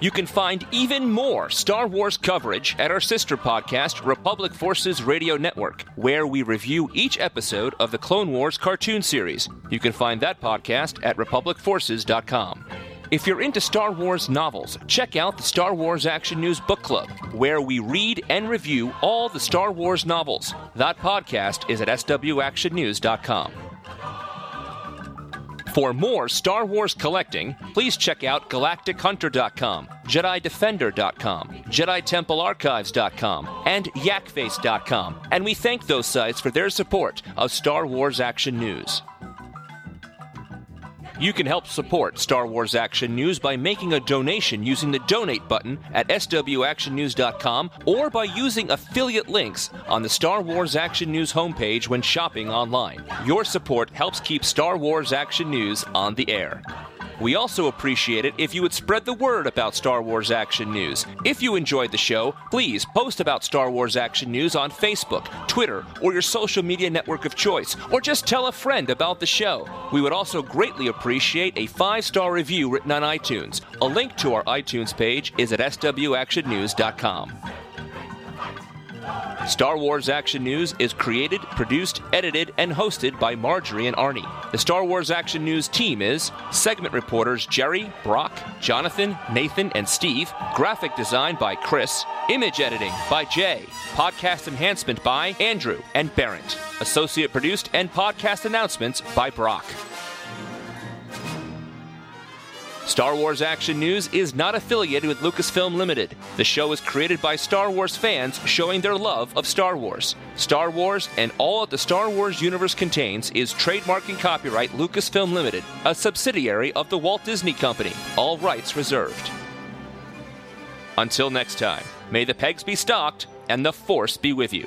You can find even more Star Wars coverage at our sister podcast, Republic Forces Radio Network, where we review each episode of the Clone Wars cartoon series. You can find that podcast at republic forces dot com. If you're into Star Wars novels, check out the Star Wars Action News Book Club, where we read and review all the Star Wars novels. That podcast is at S W action news dot com. For more Star Wars collecting, please check out galactic hunter dot com, jedi defender dot com, jedi temple archives dot com, and yakface dot com, and we thank those sites for their support of Star Wars Action News. You can help support Star Wars Action News by making a donation using the donate button at S W action news dot com or by using affiliate links on the Star Wars Action News homepage when shopping online. Your support helps keep Star Wars Action News on the air. We also appreciate it if you would spread the word about Star Wars Action News. If you enjoyed the show, please post about Star Wars Action News on Facebook, Twitter, or your social media network of choice, or just tell a friend about the show. We would also greatly appreciate a five-star review written on iTunes. A link to our iTunes page is at S W action news dot com. Star Wars Action News is created, produced, edited, and hosted by Marjorie and Arnie. The Star Wars Action News team is segment reporters Jerry, Brock, Jonathan, Nathan, and Steve, graphic design by Chris, image editing by Jay, podcast enhancement by Andrew and Barrett, associate produced and podcast announcements by Brock. Star Wars Action News is not affiliated with Lucasfilm Limited. The show is created by Star Wars fans showing their love of Star Wars. Star Wars and all that the Star Wars universe contains is trademark and copyright Lucasfilm Limited, a subsidiary of the Walt Disney Company. All rights reserved. Until next time, may the pegs be stocked and the Force be with you.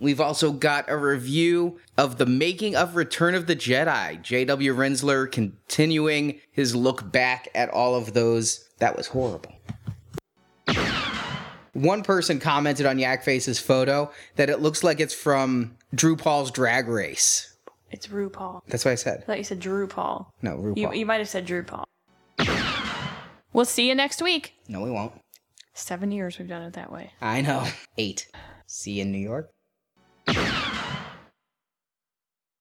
We've also got a review of the making of Return of the Jedi. J W. Rinzler continuing his look back at all of those. That was horrible. One person commented on Yakface's photo that it looks like it's from Drew Paul's Drag Race. It's RuPaul. That's what I said. I thought you said Drew Paul. No, RuPaul. You, you might have said Drew Paul. We'll see you next week. No, we won't. Seven years we've done it that way. I know. Eight. See you in New York.